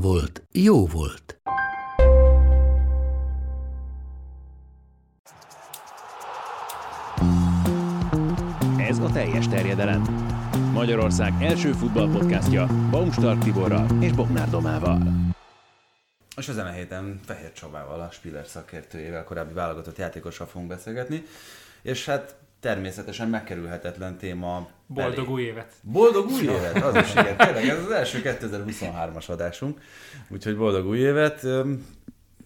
volt. Jó volt. Ez a teljes terjedelem. Magyarország első futballpodcastja Baumstark Tiborral és Bognár Domával. És ezen a héten Fehér Csabával, a Spiller szakértőjével, korábbi válogatott játékossal fogunk beszélgetni. És hát természetesen megkerülhetetlen téma. Boldog új évet! Boldog új évet! Az is igen, tényleg ez az első 2023-as adásunk, úgyhogy boldog új évet.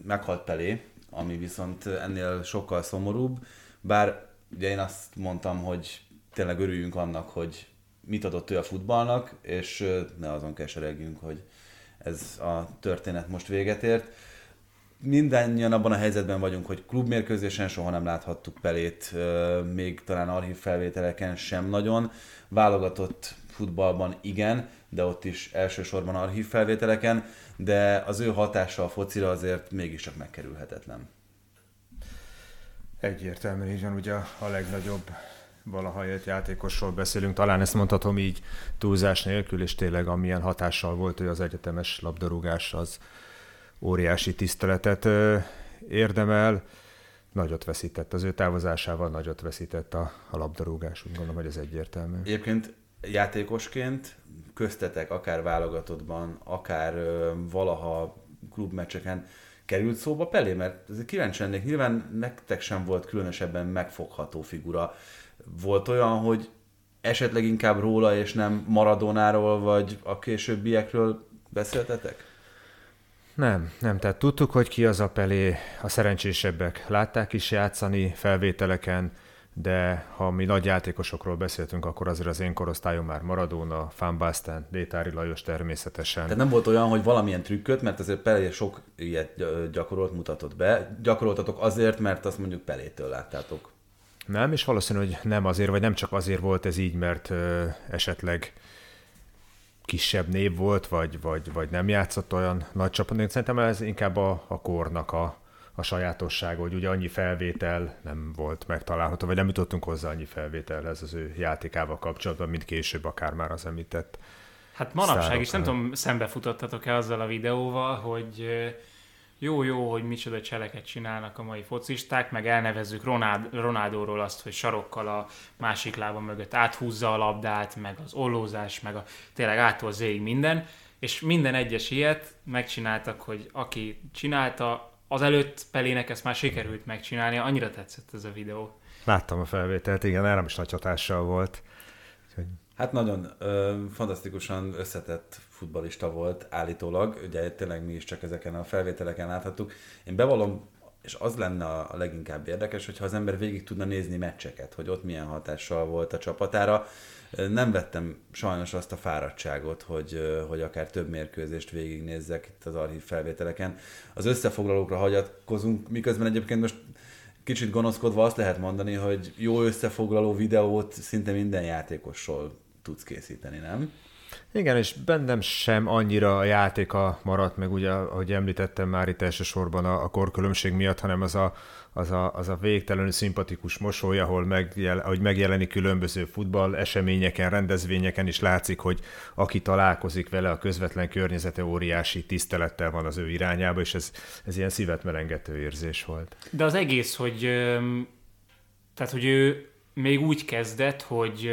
Meghalt Pelé, ami viszont ennél sokkal szomorúbb, bár ugye én azt mondtam, hogy tényleg örüljünk annak, hogy mit adott ő a futballnak, és ne azon keseregjünk, hogy ez a történet most véget ért. Mindannyian abban a helyzetben vagyunk, hogy klubmérkőzésen soha nem láthattuk Pelét, még talán archív felvételeken sem nagyon. Válogatott futballban igen, de ott is elsősorban archív felvételeken, de az ő hatása a focira azért mégiscsak megkerülhetetlen. Egyértelműen így van, ugye a legnagyobb valaha egy játékosról beszélünk, talán ezt mondhatom így túlzás nélkül, és tényleg amilyen hatással volt ő az egyetemes labdarúgás, az óriási tiszteletet érdemel, nagyot veszített. Az ő távozásával nagyot veszített a labdarúgás, úgy gondolom, hogy ez egyértelmű. Egyébként játékosként köztetek, akár válogatottban, akár valaha klubmeccseken került szóba Pelé, mert ezért kíváncsi lennék, nyilván nektek sem volt különösebben megfogható figura. Volt olyan, hogy esetleg inkább róla és nem Maradonáról vagy a későbbiekről beszéltetek? Nem, tehát tudtuk, hogy ki az a Pelé, a szerencsésebbek látták is játszani felvételeken, de ha mi nagy játékosokról beszéltünk, akkor azért az én korosztályom már Maradona, Van Basten, Détári Lajos természetesen. Tehát nem volt olyan, hogy valamilyen trükköt, mert azért Pelé sok ilyet gyakorolt, mutatott be. Gyakoroltatok azért, mert azt mondjuk Pelétől láttátok. Nem, és valószínű, hogy nem azért, vagy nem csak azért volt ez így, mert esetleg kisebb név volt, vagy nem játszott olyan nagy csapatot. Szerintem ez inkább a kornak a sajátossága, hogy ugye annyi felvétel nem volt megtalálható, vagy nem jutottunk hozzá annyi felvételhez az ő játékával kapcsolatban, mint később akár már az említett. Hát manapság is, nem tudom, szembefutottatok-e azzal a videóval, hogy jó, hogy micsoda cseleket csinálnak a mai focisták, meg elnevezzük Ronaldóról azt, hogy sarokkal a másik lába mögött áthúzza a labdát, meg az ollózás, meg a tényleg áttól zéig minden, és minden egyes ilyet megcsináltak, hogy aki csinálta, azelőtt Pelének ezt már sikerült megcsinálni, annyira tetszett ez a videó. Láttam a felvételt, igen, erre is nagy hatással volt. Hát nagyon fantasztikusan összetett futballista volt állítólag, ugye tényleg mi is csak ezeken a felvételeken láthattuk. Én bevallom, és az lenne a leginkább érdekes, hogyha az ember végig tudna nézni meccseket, hogy ott milyen hatással volt a csapatára. Nem vettem sajnos azt a fáradtságot, hogy akár több mérkőzést végignézzek itt az archív felvételeken. Az összefoglalókra hagyatkozunk, miközben egyébként most kicsit gonoszkodva azt lehet mondani, hogy jó összefoglaló videót szinte minden játékosról tudsz készíteni, nem? Igen, és bennem sem annyira a játéka maradt, meg ugye, ahogy említettem már itt elsősorban a korkülönbség miatt, hanem az a végtelenül szimpatikus mosoly, ahol megjelenik különböző futball eseményeken, rendezvényeken is látszik, hogy aki találkozik vele, a közvetlen környezete óriási tisztelettel van az ő irányába, és ez ilyen szívet melengető érzés volt. De az egész, hogy ő még úgy kezdett, hogy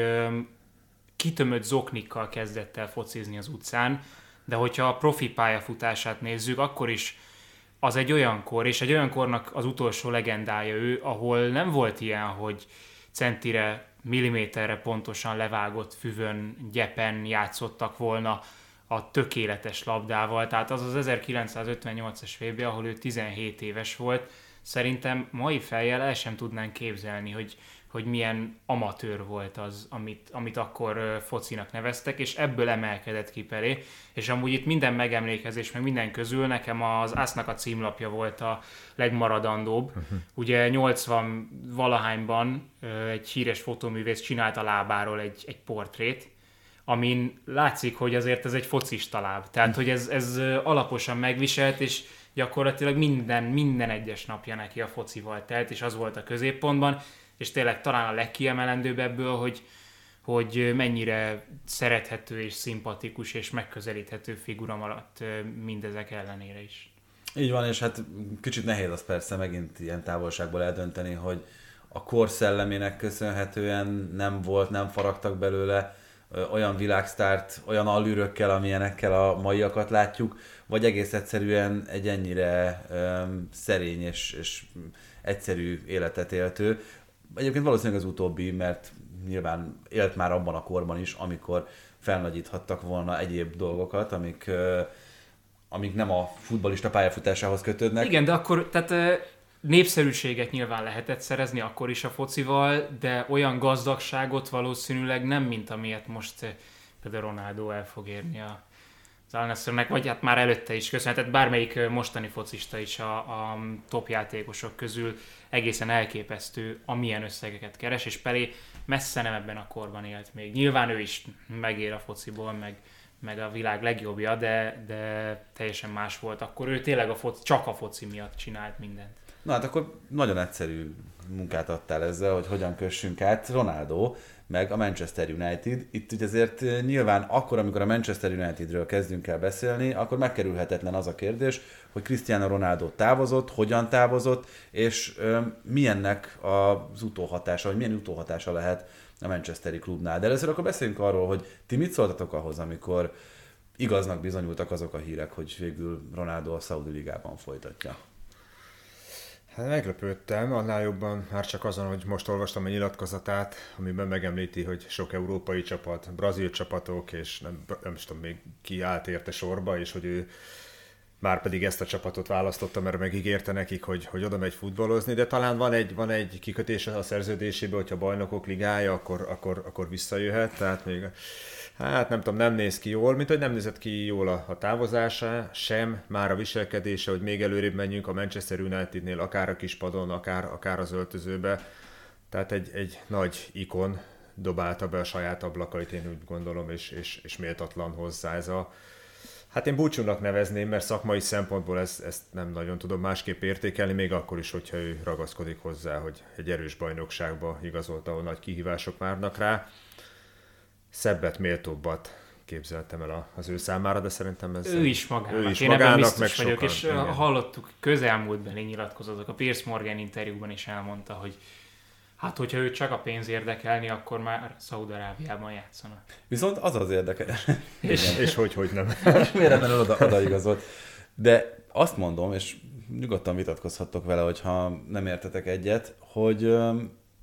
kitömött zoknikkal kezdett el focizni az utcán, de hogyha a profi pályafutását nézzük, akkor is az egy olyan kor, és egy olyan kornak az utolsó legendája ő, ahol nem volt ilyen, hogy centire, milliméterre pontosan levágott füvön, gyepen játszottak volna a tökéletes labdával. Tehát az az 1958-as VB, ahol ő 17 éves volt, szerintem mai fejjel el sem tudnánk képzelni, hogy hogy milyen amatőr volt az, amit akkor focinak neveztek, és ebből emelkedett ki Pelé. És amúgy itt minden megemlékezés, meg minden közül nekem az AS-nak a címlapja volt a legmaradandóbb. Ugye 80-valahányban egy híres fotóművész csinált a lábáról egy portrét, amin látszik, hogy azért ez egy focista láb. Tehát, hogy ez alaposan megviselt, és gyakorlatilag minden egyes napja neki a focival telt, és az volt a középpontban, és tényleg talán a legkiemelendőbb ebből, hogy mennyire szerethető és szimpatikus és megközelíthető figura maradt mindezek ellenére is. Így van, és hát kicsit nehéz az persze megint ilyen távolságból eldönteni, hogy a kor szellemének köszönhetően nem faragtak belőle olyan világsztárt, olyan allűrökkel, amilyenekkel a maiakat látjuk, vagy egész egyszerűen egy ennyire szerény és egyszerű életet éltő. Egyébként valószínűleg az utóbbi, mert nyilván élt már abban a korban is, amikor felnagyíthattak volna egyéb dolgokat, amik nem a futballista pályafutásához kötődnek. Igen, de akkor tehát népszerűséget nyilván lehetett szerezni akkor is a focival, de olyan gazdagságot valószínűleg nem, mint amilyet most például Ronaldo el fog érni az Al-Nasrnek, vagy hát már előtte is köszönhetett, bármelyik mostani focista is a top játékosok közül egészen elképesztő, amilyen összegeket keres, és Pelé messze nem ebben a korban élt még. Nyilván ő is megér a fociból, meg a világ legjobbja, de teljesen más volt akkor. Ő tényleg csak a foci miatt csinált mindent. Na hát akkor nagyon egyszerű munkát adtál ezzel, hogy hogyan kössünk át Ronaldo, meg a Manchester United. Itt ugye azért nyilván akkor, amikor a Manchester Unitedről kezdünk el beszélni, akkor megkerülhetetlen az a kérdés, hogy Cristiano Ronaldo távozott, hogyan távozott, és milyennek az utóhatása, vagy milyen utóhatása lehet a Manchesteri klubnál. De először akkor beszéljünk arról, hogy ti mit szóltatok ahhoz, amikor igaznak bizonyultak azok a hírek, hogy végül Ronaldo a Szaudi Ligában folytatja. Hát meglepődtem, annál jobban már csak azon, hogy most olvastam egy nyilatkozatát, amiben megemlíti, hogy sok európai csapat, brazil csapatok, és nem tudom még ki állt érte sorba, és hogy ő már pedig ezt a csapatot választotta, mert megígérte nekik, hogy oda megy futballozni, de talán van egy kikötés a szerződéséből, hogyha bajnokok ligája, akkor visszajöhet, tehát még... Hát nem tudom, nem néz ki jól, mint hogy nem nézett ki jól a távozása, sem már a viselkedése, hogy még előrébb menjünk a Manchester Unitednél, akár a kispadon, akár az öltözőbe. Tehát egy nagy ikon dobálta be a saját ablakait, én úgy gondolom, és méltatlan hozzá ez a... Hát én búcsúnak nevezném, mert szakmai szempontból ezt nem nagyon tudom másképp értékelni, még akkor is, hogyha ő ragaszkodik hozzá, hogy egy erős bajnokságba igazolt, ahol nagy kihívások várnak rá. Szebbet, méltóbbat képzeltem el az ő számára, de szerintem ez... Ő is magának, én ebben biztos vagyok, sokan, és igen. Hallottuk közelmúltbeli nyilatkozatok, a Piers Morgan interjúban is elmondta, hogy hát, hogyha ő csak a pénz érdekelni, akkor már Szaúd-Arábiában játszana. Viszont az érdekes. És hogy nem. És miért nem oda igazolt. De azt mondom, és nyugodtan vitatkozhattok vele, hogyha nem értetek egyet, hogy...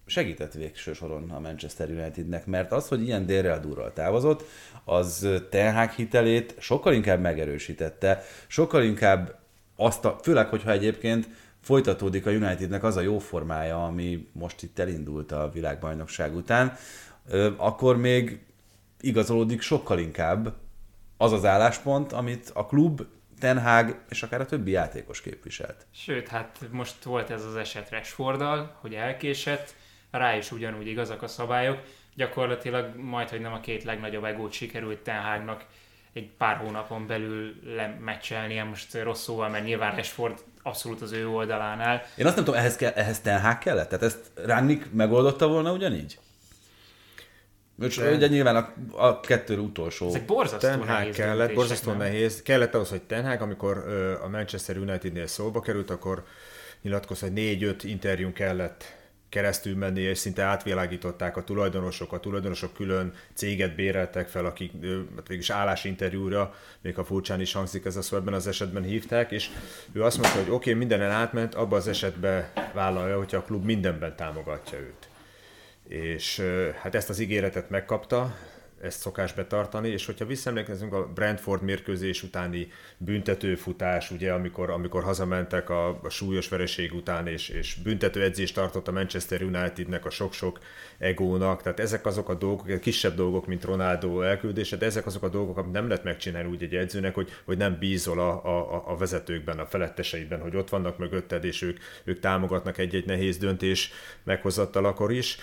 segített végső soron a Manchester Unitednek, mert az, hogy ilyen délrel-durral távozott, az Ten Hag hitelét sokkal inkább megerősítette, sokkal inkább főleg, hogyha egyébként folytatódik a Unitednek az a jó formája, ami most itt elindult a világbajnokság után, akkor még igazolódik sokkal inkább az az álláspont, amit a klub, Ten Hag és akár a többi játékos képviselt. Sőt, hát most volt ez az eset Rashforddal, hogy elkésett, rá is ugyanúgy igazak a szabályok. Gyakorlatilag majdhogy nem a két legnagyobb egót sikerült Ten Hagnak egy pár hónapon belül lemeccselnie, most rossz szóval, mert nyilván Rashford abszolút az ő oldalánál. Én azt nem tudom, ehhez Ten Hag kellett? Tehát ezt Rangnick megoldotta volna ugyanígy? Ugye nyilván a kettő utolsó. Ezek borzasztó nehéz. Kellett ahhoz, hogy Ten Hag, amikor a Manchester Unitednél szóba került, akkor nyilatkozta, hogy 4-5 interjún kellett keresztül menni, és szinte átvilágították a tulajdonosokat. A tulajdonosok külön céget béreltek fel, akik végülis állásinterjúra, még a furcsán is hangzik ez a szó, ebben az esetben hívták, és ő azt mondta, hogy oké, mindenen átment, abban az esetben vállalja, hogyha a klub mindenben támogatja őt. És hát ezt az ígéretet megkapta, ezt szokás betartani, és hogyha visszaemlékezünk a Brentford mérkőzés utáni büntetőfutás, ugye, amikor hazamentek a súlyos vereség után, és büntetőedzést tartott a Manchester Unitednek, a sok-sok egónak, tehát ezek azok a dolgok, kisebb dolgok, mint Ronaldo elküldése, de ezek azok a dolgok, amit nem lehet megcsinálni úgy egy edzőnek, hogy nem bízol a vezetőkben, a feletteseidben, hogy ott vannak mögötted, és ők támogatnak egy-egy nehéz döntés meghozattal akkor is.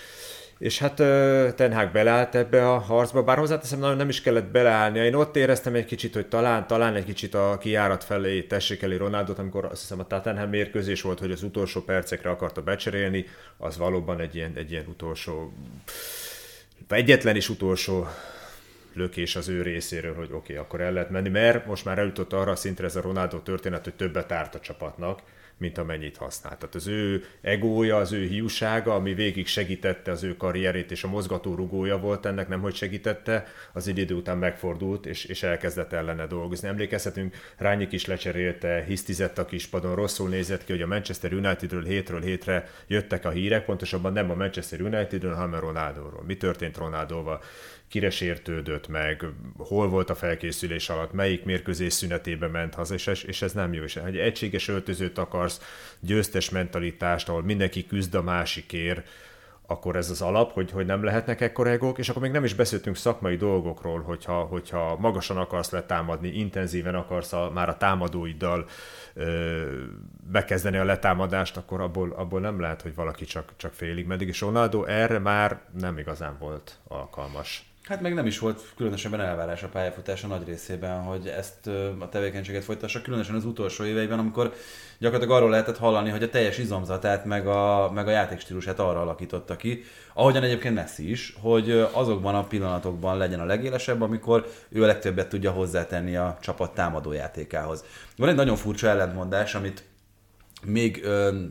És hát Ten Hag beleállt ebbe a harcba, bár hozzáteszem, nagyon nem is kellett beleállnia. Én ott éreztem egy kicsit, hogy talán egy kicsit a kijárat felé tessékeli Ronaldot, amikor azt hiszem a Tottenham mérkőzés volt, hogy az utolsó percekre akarta becserélni, az valóban egy ilyen utolsó, egyetlen is utolsó lökés az ő részéről, hogy oké, akkor el lehet menni, mert most már eljutott arra a szintre ez a Ronaldo történet, hogy többet árt a csapatnak, mint amennyit használt. Tehát az ő egója, az ő hiúsága, ami végig segítette az ő karrierét, és a mozgató rugója volt ennek, nemhogy segítette, az egy idő után megfordult, és elkezdett ellene dolgozni. Emlékezhetünk, Rányik is lecserélte, hisztizett a kispadon, rosszul nézett ki, hogy a Manchester Unitedről hétről hétre jöttek a hírek, pontosabban nem a Manchester Unitedről, hanem Ronaldóról. Mi történt Ronaldóval? Kire sértődött meg, hol volt a felkészülés alatt, melyik mérkőzés szünetébe ment haza, és ez nem jó. És egy egységes öltözőt akarsz, győztes mentalitást, ahol mindenki küzd a másikért, akkor ez az alap, hogy nem lehetnek ekkora egók, és akkor még nem is beszéltünk szakmai dolgokról, hogyha magasan akarsz letámadni, intenzíven akarsz már a támadóiddal bekezdeni a letámadást, akkor abból nem lehet, hogy valaki csak félig meddig, és Ronaldo erre már nem igazán volt alkalmas. Hát meg nem is volt különösebben elvárás a pályafutása nagy részében, hogy ezt a tevékenységet folytassa, különösen az utolsó éveiben, amikor gyakorlatilag arról lehetett hallani, hogy a teljes izomzatát, meg a játékstílusát arra alakította ki, ahogyan egyébként Messi is, hogy azokban a pillanatokban legyen a legélesebb, amikor ő a legtöbbet tudja hozzátenni a csapat támadójátékához. Van egy nagyon furcsa ellentmondás, amit még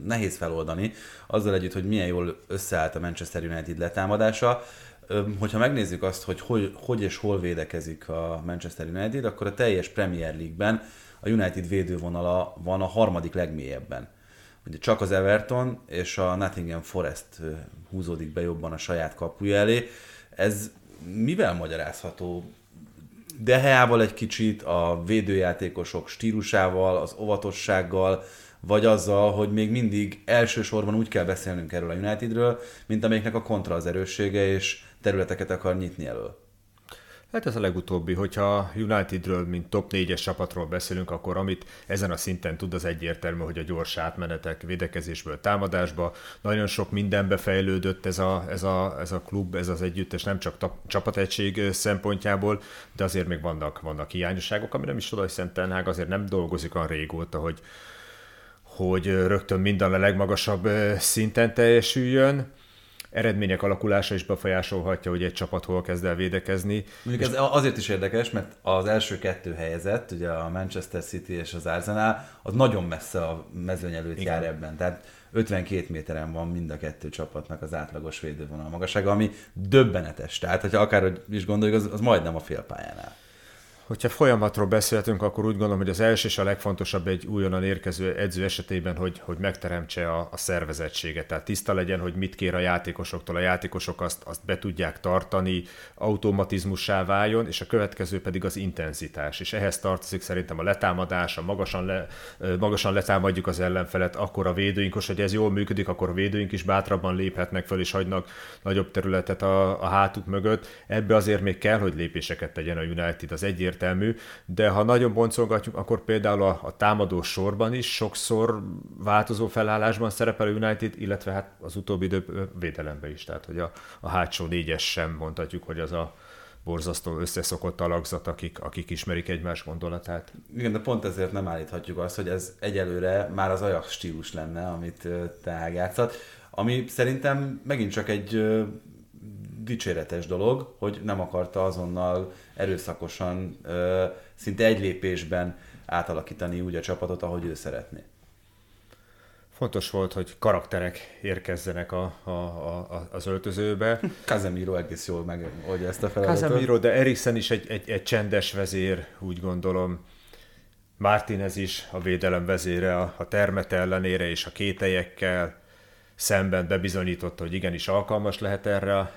nehéz feloldani, azzal együtt, hogy milyen jól összeállt a Manchester United letámadása. Hogyha megnézzük azt, hogy és hol védekezik a Manchester United, akkor a teljes Premier League-ben a United védővonala van a harmadik legmélyebben. Ugye csak az Everton és a Nottingham Forest húzódik be jobban a saját kapuja elé. Ez mivel magyarázható? De Heával egy kicsit, a védőjátékosok stílusával, az óvatossággal, vagy azzal, hogy még mindig elsősorban úgy kell beszélnünk erről a Unitedről, mint amelyiknek a kontra az erőssége, és területeket akar nyitni elől. Hát ez a legutóbbi, hogyha Unitedről, mint top 4-es csapatról beszélünk, akkor amit ezen a szinten tud, az egyértelmű, hogy a gyors átmenetek védekezésből támadásba. Nagyon sok mindenbe fejlődött ez a klub, ez az együttes, nem csak csapategység szempontjából, de azért még vannak hiányosságok, ami nem is oda, hiszen Ten Hag azért nem dolgozik olyan régóta, hogy rögtön minden a legmagasabb szinten teljesüljön. Eredmények alakulása is befolyásolhatja, hogy egy csapat hol kezd el védekezni. Mondjuk ez azért is érdekes, mert az első kettő helyezett, ugye a Manchester City és az Arsenal, az nagyon messze a mezőny előtt jár ebben. Tehát 52 méteren van mind a kettő csapatnak az átlagos védővonal magassága, ami döbbenetes. Tehát, hogyha akárhogy is gondoljuk, az majdnem a félpályánál. Hogyha folyamatról beszéltünk, akkor úgy gondolom, hogy az első és a legfontosabb egy újonnan érkező edző esetében, hogy megteremtse a szervezettséget. Tehát tiszta legyen, hogy mit kér a játékosoktól, a játékosok azt be tudják tartani, automatizmussá váljon, és a következő pedig az intenzitás. És ehhez tartozik szerintem a letámadás, magasan letámadjuk az ellenfelet, akkor a védőink, hogy ez jól működik, akkor a védőink is bátrabban léphetnek föl, és hagynak nagyobb területet a hátuk mögött. Ebbe azért még kell, hogy lépéseket tegyen a United, az egyértelmű. De ha nagyon boncolgatjuk, akkor például a támadó sorban is sokszor változó felállásban szerepel a United, illetve hát az utóbbi idő védelemben is. Tehát, hogy a hátsó négyes sem mondhatjuk, hogy az a borzasztó összeszokott alakzat, akik ismerik egymás gondolatát. Igen, de pont ezért nem állíthatjuk azt, hogy ez egyelőre már az Ajax stílus lenne, amit Ten Hag játszott, ami szerintem megint csak egy dicséretes dolog, hogy nem akarta azonnal erőszakosan, szinte egy lépésben átalakítani úgy a csapatot, ahogy ő szeretné. Fontos volt, hogy karakterek érkezzenek az öltözőbe. Casemiro egész jól megoldja ezt a feladatot. Casemiro, de Eriksen is egy csendes vezér, úgy gondolom. Martínez is a védelem vezére, a termet ellenére és a kételyekkel szemben bebizonyította, hogy igenis alkalmas lehet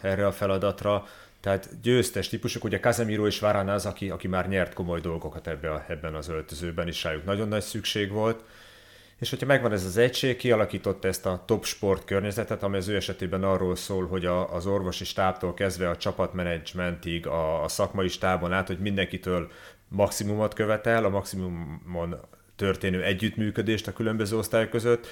erre a feladatra. Tehát győztes típusok, ugye Casemiro és Varane az, aki már nyert komoly dolgokat ebben az öltözőben, és rájuk nagyon nagy szükség volt. És hogyha megvan ez az egység, kialakította ezt a top sport környezetet, amely az ő esetében arról szól, hogy az orvosi stábtól kezdve a csapatmenedzsmentig, a szakmai stábon át, hogy mindenkitől maximumot követel, a maximumon történő együttműködést a különböző osztályok között,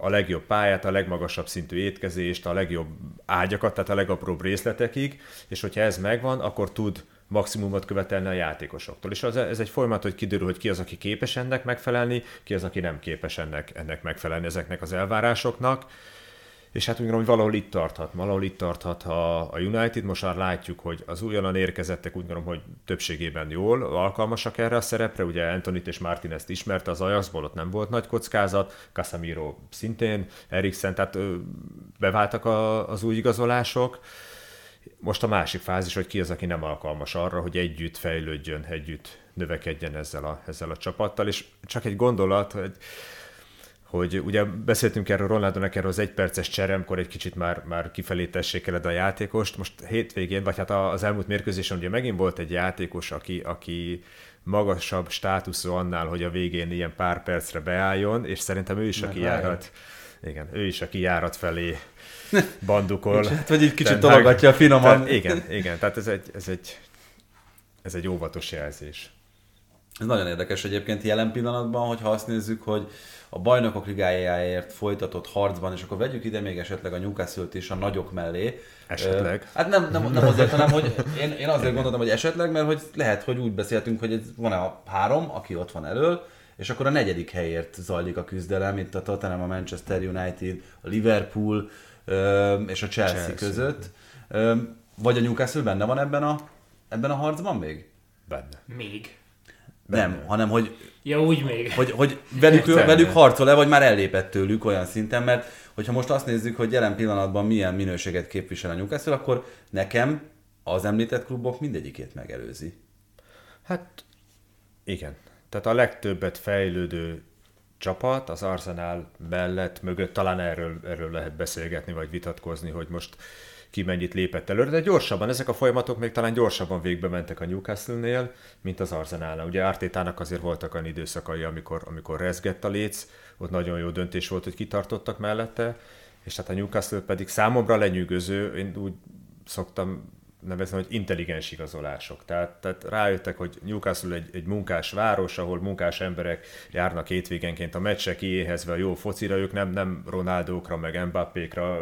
a legjobb pályát, a legmagasabb szintű étkezést, a legjobb ágyakat, tehát a legapróbb részletekig, és hogyha ez megvan, akkor tud maximumot követelni a játékosoktól. És ez egy folyamat, hogy kiderül, hogy ki az, aki képes ennek megfelelni, ki az, aki nem képes ennek megfelelni ezeknek az elvárásoknak. És hát úgy gondolom, hogy valahol itt tarthat a United. Most már látjuk, hogy az újonnan érkezettek úgy gondolom, hogy többségében jól alkalmasak erre a szerepre. Ugye Anthony-t és Martínezt ismerte az Ajaxból, ott nem volt nagy kockázat, Casemiro szintén, Eriksen, tehát beváltak az új igazolások. Most a másik fázis, hogy ki az, aki nem alkalmas arra, hogy együtt fejlődjön, együtt növekedjen ezzel a csapattal. És csak egy gondolat, hogy ugye beszéltünk erről Ronaldónak, erről az egyperces csere, amikor egy kicsit már kifelé tessékeled a játékost. Most hétvégén, vagy hát az elmúlt mérkőzésen ugye megint volt egy játékos, aki magasabb státuszú annál, hogy a végén ilyen pár percre beálljon, és szerintem ő is a kijárat felé bandukol. Hát, vagy egy kicsit tologatja finoman. Tehát, igen, tehát ez egy óvatos jelzés. Ez nagyon érdekes egyébként jelen pillanatban, hogyha azt nézzük, hogy a Bajnokok Ligájáért folytatott harcban, és akkor vegyük ide még esetleg a Newcastle-t is a nagyok mellé. Esetleg. Hát nem azért, hanem hogy én azért gondoltam, hogy esetleg, mert hogy lehet, hogy úgy beszéltünk, hogy van a három, aki ott van elől, és akkor a negyedik helyért zajlik a küzdelem, itt a Tottenham, a Manchester United, a Liverpool és a Chelsea között. Vagy a Newcastle benne van ebben a harcban még? Benne. Még. Nem, hanem hogy... Ja, úgy még. Hogy velük harcol-e, vagy már ellépett tőlük olyan szinten, mert hogyha most azt nézzük, hogy jelen pillanatban milyen minőséget képvisel a Newcastle, akkor nekem az említett klubok mindegyikét megelőzi. Hát igen. Tehát a legtöbbet fejlődő csapat az Arsenal mellett, mögött, talán erről lehet beszélgetni, vagy vitatkozni, hogy most ki mennyit lépett előre, de gyorsabban, ezek a folyamatok még talán gyorsabban végbe mentek a Newcastle-nél, mint az Arsenalnál. Ugye Artétának azért voltak olyan időszakai, amikor rezgett a léc, ott nagyon jó döntés volt, hogy kitartottak mellette, és hát a Newcastle pedig számomra lenyűgöző, én úgy szoktam nevezni, hogy intelligens igazolások. Tehát rájöttek, hogy Newcastle egy munkás város, ahol munkás emberek járnak hétvégenként a meccsre, kiéhezve a jó focira, ők nem Ronaldókra, meg Mbappékra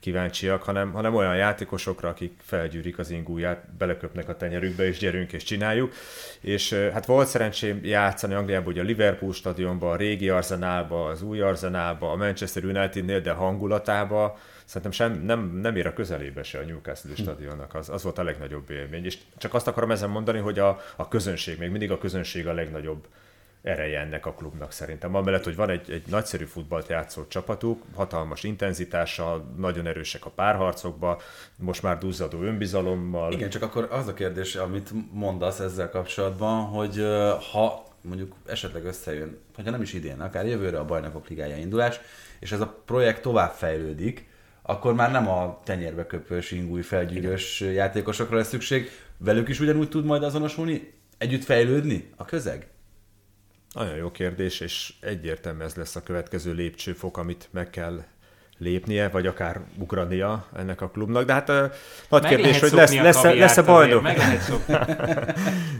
kíváncsiak, hanem olyan játékosokra, akik felgyűrik az ingúját, beleköpnek a tenyerükbe, és gyerünk, és csináljuk. És hát volt szerencsém játszani Angliában, ugye a Liverpool stadionban, a régi Arsenalban, az új Arsenalban, a Manchester Unitednél, de hangulatában szerintem nem ér a közelébe se a Newcastle stadionnak, az volt a legnagyobb élmény. És csak azt akarom ezen mondani, hogy a közönség, még mindig a közönség a legnagyobb ereje ennek a klubnak szerintem. Amellett, hogy van egy nagyszerű futballt játszó csapatuk, hatalmas intenzitással, nagyon erősek a párharcokba, most már duzzadó önbizalommal. Igen, csak akkor az a kérdés, amit mondasz ezzel kapcsolatban, hogy ha mondjuk esetleg összejön, hogyha nem is idén, akár jövőre a Bajnokok Ligája indulás, és ez a projekt továbbfejlődik, akkor már nem a tenyérbe köpős, ingúj, felgyűrős játékosokra lesz szükség. Velük is ugyanúgy tud majd azonosulni, együtt fejlődni a közeg? Nagyon jó kérdés, és egyértelmű ez lesz a következő lépcsőfok, amit meg kell lépnie, vagy akár ugrania ennek a klubnak. De hát nagy kérdés, hogy lesz-e bajnok? Meg lehet szokni.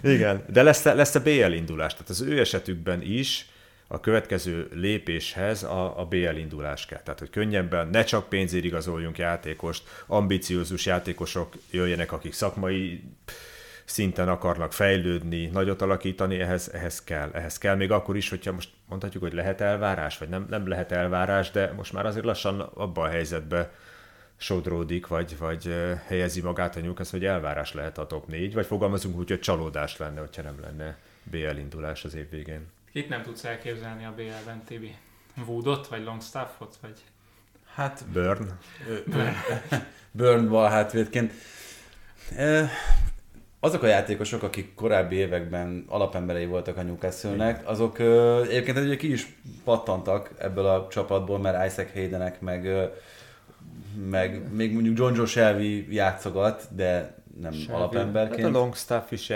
Igen, de lesz-e BL indulás? Tehát az ő esetükben is a következő lépéshez a BL indulás kell. Tehát, hogy könnyebben, ne csak pénzért igazoljunk játékost, ambiciózus játékosok jöjjenek, akik szakmai szinten akarnak fejlődni, nagyot alakítani, ehhez kell. Még akkor is, hogyha most mondhatjuk, hogy lehet elvárás, vagy nem lehet elvárás, de most már azért lassan abba a helyzetbe sodródik, vagy helyezi magát a Newcastle, hogy elvárás lehet a top 4, vagy fogalmazunk úgy, hogy csalódás lenne, hogyha nem lenne BL indulás az év végén. Itt nem tudsz elképzelni a BL-ben, Tibi? Woodot, vagy Longstaffot, vagy... Hát... Burn balhátvédként. Azok a játékosok, akik korábbi években alapemberei voltak a Newcastle-nek, azok egyébként ugye ki is pattantak ebből a csapatból, mert Isaac Haydenek, meg még mondjuk Jonjo Shelby játszogat, de nem Sávia. Alapemberként. Hát a Longstaff is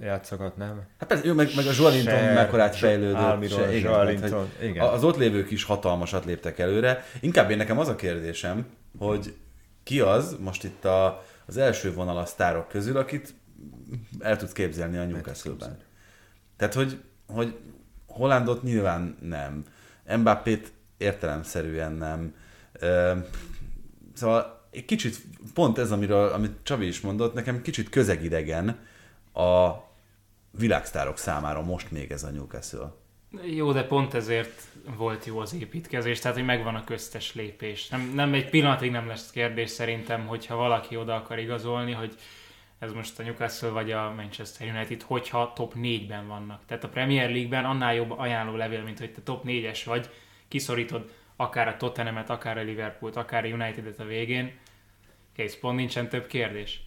játszogat, nem? Hát persze, jó, meg a Joelinton mekkorát fejlődött. Igen. Az ott lévők is hatalmasat léptek előre. Inkább én nekem az a kérdésem, hogy ki az most itt az első vonal a sztárok közül, akit el tudsz képzelni a Newcastle-ben. Tehát, hogy Haalandot nyilván nem. Mbappét értelemszerűen nem. Szóval egy kicsit, pont ez, amit Csavi is mondott, nekem kicsit közegidegen a világsztárok számára most még ez a Newcastle. Jó, de pont ezért volt jó az építkezés, tehát hogy megvan a köztes lépés. Nem egy pillanatig nem lesz kérdés szerintem, hogyha valaki oda akar igazolni, hogy ez most a Newcastle vagy a Manchester United, hogyha top 4-ben vannak. Tehát a Premier League-ben annál jobb ajánló levél, mint hogy te top 4-es vagy, kiszorítod akár a Tottenhamet, akár a Liverpoolt, akár a Unitedet a végén. Kész, pont nincsen több kérdés.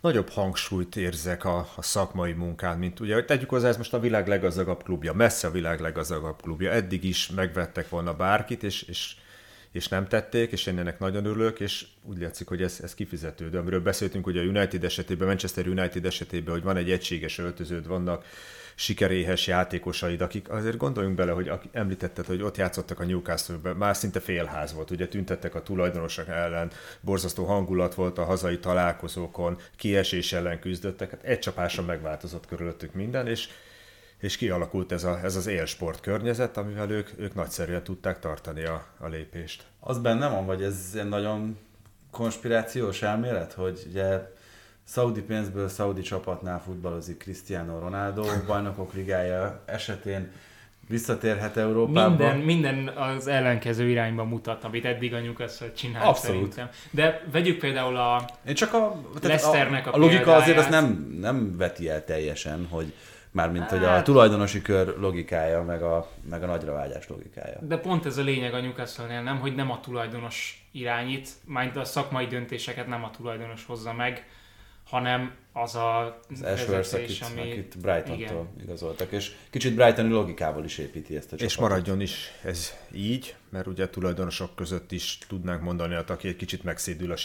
Nagyobb hangsúlyt érzek a szakmai munkán, mint ugye, tegyük hozzá, ez most a világ leggazdagabb klubja, messze a világ leggazdagabb klubja, eddig is megvettek volna bárkit, és nem tették, és én ennek nagyon örülök, és úgy látszik, hogy ez kifizetődő. Amiről beszéltünk, hogy a United esetében, Manchester United esetében, hogy van egy egységes öltöződ, vannak sikeréhes játékosaid, akik azért gondoljunk bele, hogy említetted, hogy ott játszottak a Newcastle-ben, már szinte félház volt, ugye tüntettek a tulajdonosok ellen, borzasztó hangulat volt a hazai találkozókon, kiesés ellen küzdöttek, hát egy csapásra megváltozott körülöttük minden, és kialakult ez az élsport környezet, amivel ők nagyszerűen tudták tartani a lépést. Az bennem van, vagy ez nagyon konspirációs elmélet, hogy ugye szaudi pénzből szaudi csapatnál futballozik Cristiano Ronaldo, bajnokok ligája esetén visszatérhet Európába. Minden az ellenkező irányba mutat, amit eddig a Newcastle csinált. Abszolút. Szerintem. De vegyük például a Leicesternek a logika azért azt nem veti el teljesen, hogy mármint, hogy a tulajdonosi kör logikája, meg a nagyravágyás logikája. De pont ez a lényeg a Newcastle-nél, nem, hogy nem a tulajdonos irányít, majd a szakmai döntéseket nem a tulajdonos hozza meg, hanem az a vezetés, ami... akit Brighton-tól igazoltak, és kicsit Brightoni logikával is építi ezt a csapatot. És maradjon is ez így, mert ugye tulajdonosok között is tudnánk mondani, aki egy kicsit megszédül a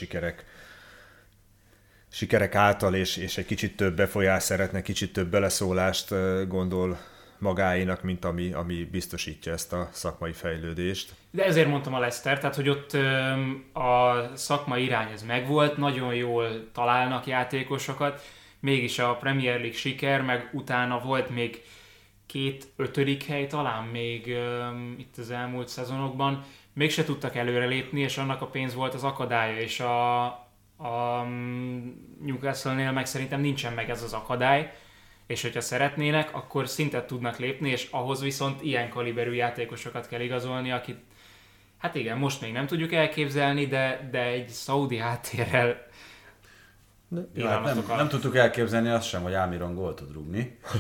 sikerek által, és egy kicsit több befolyást szeretne, kicsit több beleszólást gondol magáénak, mint ami biztosítja ezt a szakmai fejlődést. De ezért mondtam a Leicester, tehát hogy ott a szakmai irány ez megvolt, nagyon jól találnak játékosokat, mégis a Premier League siker, meg utána volt még 2 ötödik hely talán még itt az elmúlt szezonokban, mégse tudtak előrelépni, és annak a pénz volt az akadálya, és a Newcastle-nél meg szerintem nincsen meg ez az akadály, és hogyha szeretnének, akkor szintet tudnak lépni, és ahhoz viszont ilyen kaliberű játékosokat kell igazolni, akit hát igen, most még nem tudjuk elképzelni, de egy szaudi háttérrel nem tudtuk elképzelni azt sem, hogy Almiron gól tud rúgni, és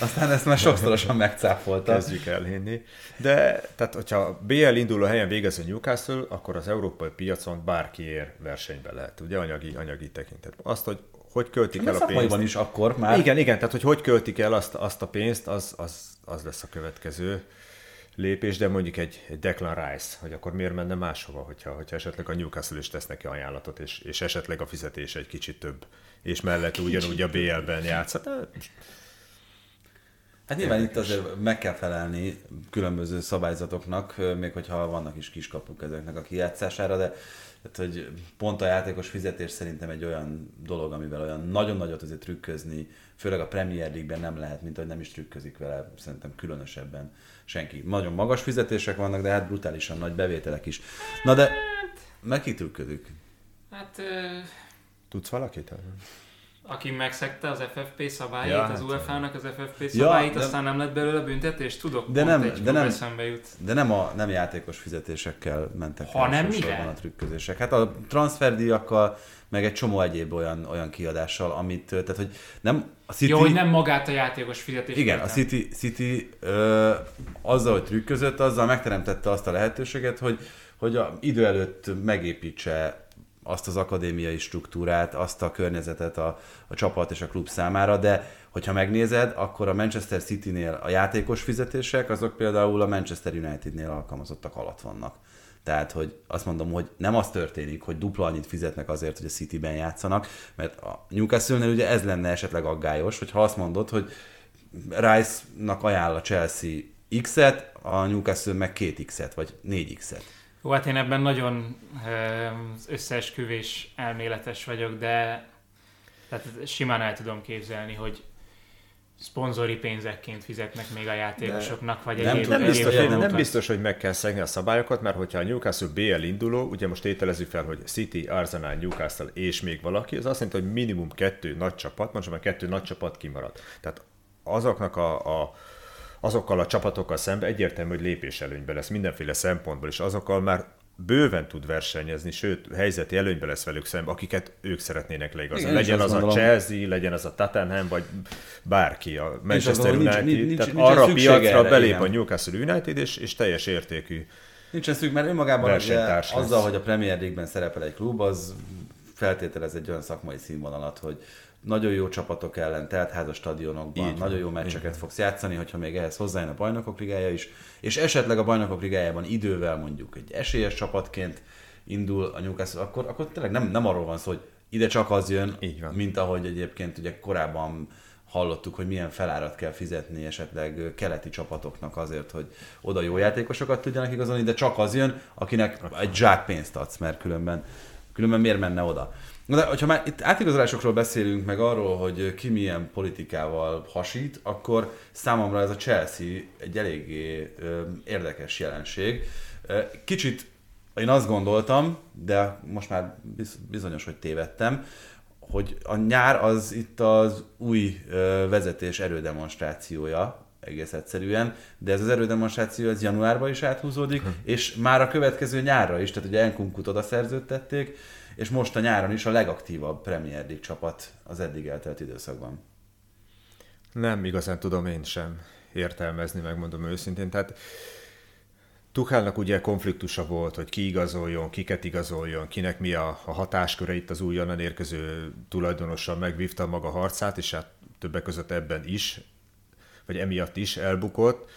aztán ezt már sokszorosan megcáfolta. Kezdjük elhinni. De tehát, hogyha BL induló helyen végez a Newcastle, akkor az európai piacon bárkiért versenyben lehet, ugye anyagi tekintetben. Azt, hogy költik el a pénzt. Is akkor már. Igen, tehát hogy költik el azt a pénzt, az lesz a következő lépés, de mondjuk egy Declan Rice, hogy akkor miért menne máshova, hogyha esetleg a Newcastle is tesz neki ajánlatot, és esetleg a fizetés egy kicsit több, és mellett ugyanúgy a BL-ben játsz. Hát nyilván itt azért meg kell felelni különböző szabályzatoknak, még hogyha vannak is kiskapuk ezeknek a kijátszására, de tehát, hogy pont a játékos fizetés szerintem egy olyan dolog, amivel olyan nagyon nagyot azért trükközni, főleg a Premier League-ben nem lehet, mint hogy nem is trükközik vele, szerintem különösebben senki. Nagyon magas fizetések vannak, de hát brutálisan nagy bevételek is. Na de meg ki trükködik? Hát... Tudsz valakit? Aki megszegte az FFP szabályait, ja, az UEFA-nak az FFP szabályait, ja, aztán nem lett belőle büntetés, tudok, de nem, egy klub eszembe jut. De nem a nem játékos fizetésekkel mentek elsősorban a trükközések. Hát a transferdíjakkal, meg egy csomó egyéb olyan kiadással, amit... Tehát, hogy nem a City... Jó, hogy nem magát a játékos fizetést. Igen, a City azzal, hogy trükközött, azzal megteremtette azt a lehetőséget, hogy a idő előtt megépítse azt az akadémiai struktúrát, azt a környezetet a csapat és a klub számára, de hogyha megnézed, akkor a Manchester Citynél a játékos fizetések, azok például a Manchester Unitednél alkalmazottak alatt vannak. Tehát, hogy azt mondom, hogy nem az történik, hogy dupla annyit fizetnek azért, hogy a Cityben játszanak, mert a Newcastle-nél ugye ez lenne esetleg aggályos, hogyha azt mondod, hogy Rice-nak ajánl a Chelsea X-et, a Newcastle meg 2 X-et, vagy 4 X-et. Jó, hát én ebben nagyon összeesküvés elméletes vagyok, de tehát simán el tudom képzelni, hogy szponzori pénzekként fizetnek még a játékosoknak, vagy egyéb. Nem biztos, hogy meg kell szegni a szabályokat, mert hogyha a Newcastle BL induló, ugye most tételezzük fel, hogy City, Arsenal, Newcastle és még valaki, az azt jelenti, hogy minimum 2 nagy csapat, most már 2 nagy csapat kimarad. Tehát azoknak azokkal a csapatokkal szemben egyértelmű, hogy lépéselőnyben lesz mindenféle szempontból, és azokkal már bőven tud versenyezni, sőt, helyzeti előnyben lesz velük szemben, akiket ők szeretnének leigazolni. Legyen az a Chelsea, legyen az a Tottenham, vagy bárki, a Manchester United. Nincs arra a piacra belép a Newcastle United, és teljes értékű mert önmagában azzal, hogy a Premier League-ben szerepel egy klub, az feltételez egy olyan szakmai színvonalat, hogy nagyon jó csapatok ellen, teltház a stadionokban, így, nagyon jó meccseket fogsz játszani, hogyha még ehhez hozzájön a Bajnokok Ligája is, és esetleg a Bajnokok Ligájában idővel mondjuk egy esélyes csapatként indul a Newcastle, akkor tényleg nem arról van szó, hogy ide csak az jön, mint ahogy egyébként ugye korábban hallottuk, hogy milyen felárat kell fizetni esetleg keleti csapatoknak azért, hogy oda jó játékosokat tudjanak igazolni, de csak az jön, akinek egy zsák pénzt adsz, mert különben miért menne oda? De hogyha már itt átigazolásokról beszélünk, meg arról, hogy ki milyen politikával hasít, akkor számomra ez a Chelsea egy eléggé érdekes jelenség. Kicsit én azt gondoltam, de most már bizonyos, hogy tévedtem, hogy a nyár az itt az új vezetés erődemonstrációja, egész egyszerűen, de ez az erődemonstráció ez januárban is áthúzódik, és már a következő nyárra is, tehát ugye Nkunkut oda szerződtették, és most a nyáron is a legaktívabb Premier League csapat az eddig eltelt időszakban. Nem igazán tudom én sem értelmezni, megmondom őszintén. Tehát Tuchelnak ugye konfliktusa volt, hogy ki igazoljon, kiket igazoljon, kinek mi a hatásköre itt az újonnan érkező tulajdonossal megvívta maga harcát, és hát többek között ebben is, vagy emiatt is elbukott.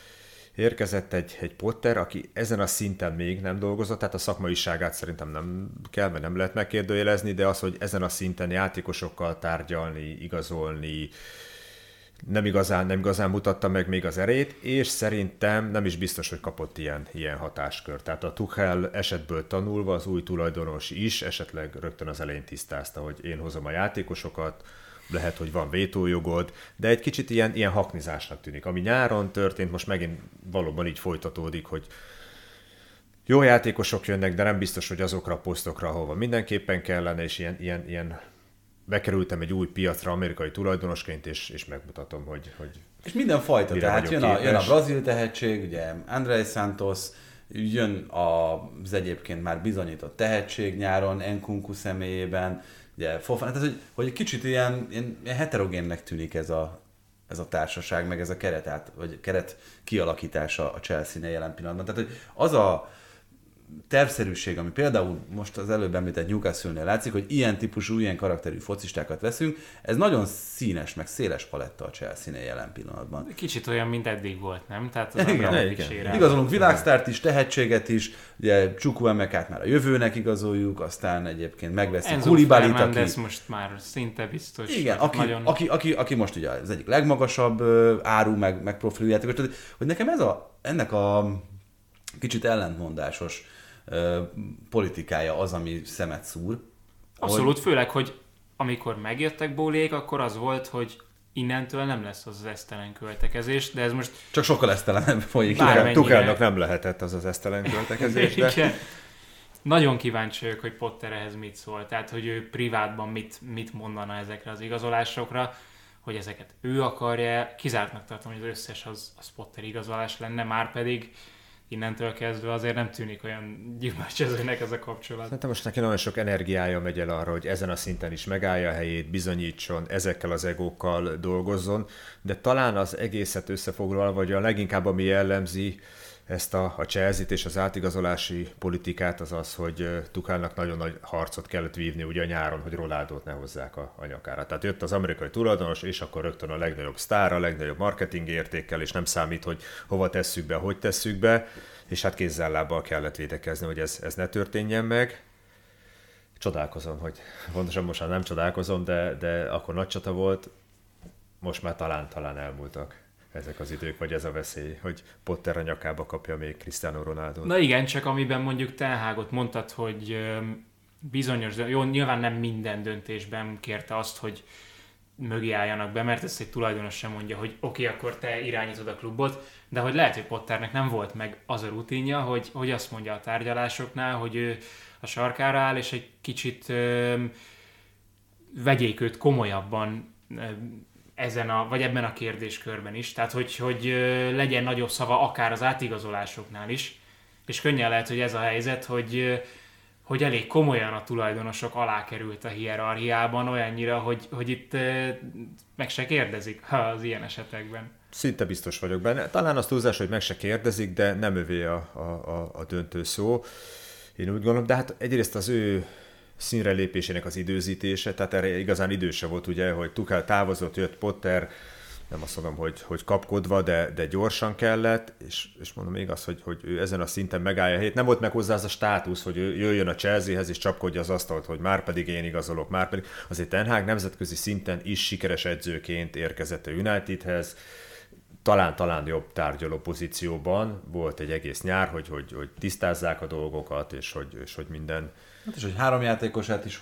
Érkezett egy Potter, aki ezen a szinten még nem dolgozott, tehát a szakmaiságát szerintem nem kell, mert nem lehet megkérdőjelezni, de az, hogy ezen a szinten játékosokkal tárgyalni, igazolni, nem igazán mutatta meg még az erejét, és szerintem nem is biztos, hogy kapott ilyen hatáskört. Tehát a Tuchel esetből tanulva az új tulajdonos is esetleg rögtön az elején tisztázta, hogy én hozom a játékosokat, lehet, hogy van vétójogod, de egy kicsit ilyen haknizásnak tűnik. Ami nyáron történt, most megint valóban így folytatódik, hogy jó játékosok jönnek, de nem biztos, hogy azokra a posztokra, ahova mindenképpen kellene, és ilyen bekerültem egy új piacra amerikai tulajdonosként, és megmutatom, hogy és mindenfajta, tehát jön a brazil tehetség, ugye Andrei Santos, jön az egyébként már bizonyított tehetség nyáron Nkunku személyében, ugye, Fofana, tehát, hogy kicsit ilyen heterogénnek tűnik ez a társaság, meg ez a keret kialakítása a Chelsea-nél jelen pillanatban. Tehát, hogy az a tervszerűség, ami például most az előbb említett Newcastle-nél látszik, hogy ilyen típusú, ilyen karakterű focistákat veszünk, ez nagyon színes, meg széles paletta a Chelsea-nél jelen pillanatban. Kicsit olyan, mint eddig volt, nem? Tehát az igen. Igazolunk világsztárt is, tehetséget is, ugye Chukwuemekát már a jövőnek igazoljuk, aztán egyébként megveszik Koulibalyt, aki... Ez most már szinte biztos. Igen, aki most ugye az egyik legmagasabb áru, meg profilú játékos. Tehát, hogy nekem ennek a kicsit ellentmondásos politikája az, ami szemet szúr. Abszolút, hogy... főleg, hogy amikor megjöttek Bólék, akkor az volt, hogy innentől nem lesz az esztelen költekezés, de ez most... Csak sokkal esztelenebb folyik. Tuchelnak nem lehetett az esztelen költekezés, de... Nagyon kíváncsi vagyok, hogy Potter ehhez mit szól, tehát hogy ő privátban mit mondana ezekre az igazolásokra, hogy ezeket ő akarja, kizártnak tartom, hogy az összes az Potter igazolás lenne, már pedig innentől kezdve azért nem tűnik olyan gyümölcsözőnek ez a kapcsolat. Szerintem most neki nagyon sok energiája megy el arra, hogy ezen a szinten is megállja a helyét, bizonyítson, ezekkel az egókkal dolgozzon, de talán az egészet összefoglalva, vagy a leginkább ami jellemzi ezt a Chelsea-t és az átigazolási politikát, az az, hogy Tuchelnak nagyon nagy harcot kellett vívni ugye a nyáron, hogy Ronaldót ne hozzák a nyakára. Tehát jött az amerikai tulajdonos, és akkor rögtön a legnagyobb sztár, a legnagyobb marketing értékkel, és nem számít, hogy hova tesszük be, hogy tesszük be, és hát kézzel-lábbal kellett védekezni, hogy ez ne történjen meg. Csodálkozom, hogy pontosan most már nem csodálkozom, de akkor nagy csata volt, most már talán elmúltak ezek az idők, vagy ez a veszély, hogy Potter a nyakába kapja még Cristiano Ronaldo. Na igen, csak amiben mondjuk Ten Hagot mondtad, hogy bizonyos, jó, nyilván nem minden döntésben kérte azt, hogy mögé álljanak be, mert ezt egy tulajdonos sem mondja, hogy oké, akkor te irányítod a klubot, de hogy lehet, hogy Potternek nem volt meg az a rutinja, hogy azt mondja a tárgyalásoknál, hogy ő a sarkára áll, és egy kicsit vegyék őt komolyabban vagy ebben a kérdéskörben is, tehát hogy legyen nagyobb szava akár az átigazolásoknál is, és könnyen lehet, hogy ez a helyzet, hogy elég komolyan a tulajdonosok alá került a hierarchiában, olyannyira, hogy itt meg se kérdezik az ilyen esetekben. Szinte biztos vagyok benne. Talán az túlzás, hogy meg se kérdezik, de nem övé a döntő szó. Én úgy gondolom, de hát egyrészt az ő színre lépésének az időzítése, tehát erre igazán időse volt ugye, hogy Tuchel távozott, jött Potter, nem azt mondom, hogy kapkodva, de gyorsan kellett, és mondom még azt, hogy ő ezen a szinten megállja a hét. Nem volt meg hozzá az a státusz, hogy ő jöjjön a Chelseahez és csapkodja az asztalt, hogy már pedig én igazolok, már pedig. Azért Ten Hag nemzetközi szinten is sikeres edzőként érkezett a Unitedhez, talán jobb tárgyaló pozícióban volt egy egész nyár, hogy tisztázzák a dolgokat, és hogy minden. Hát és hogy három játékosát is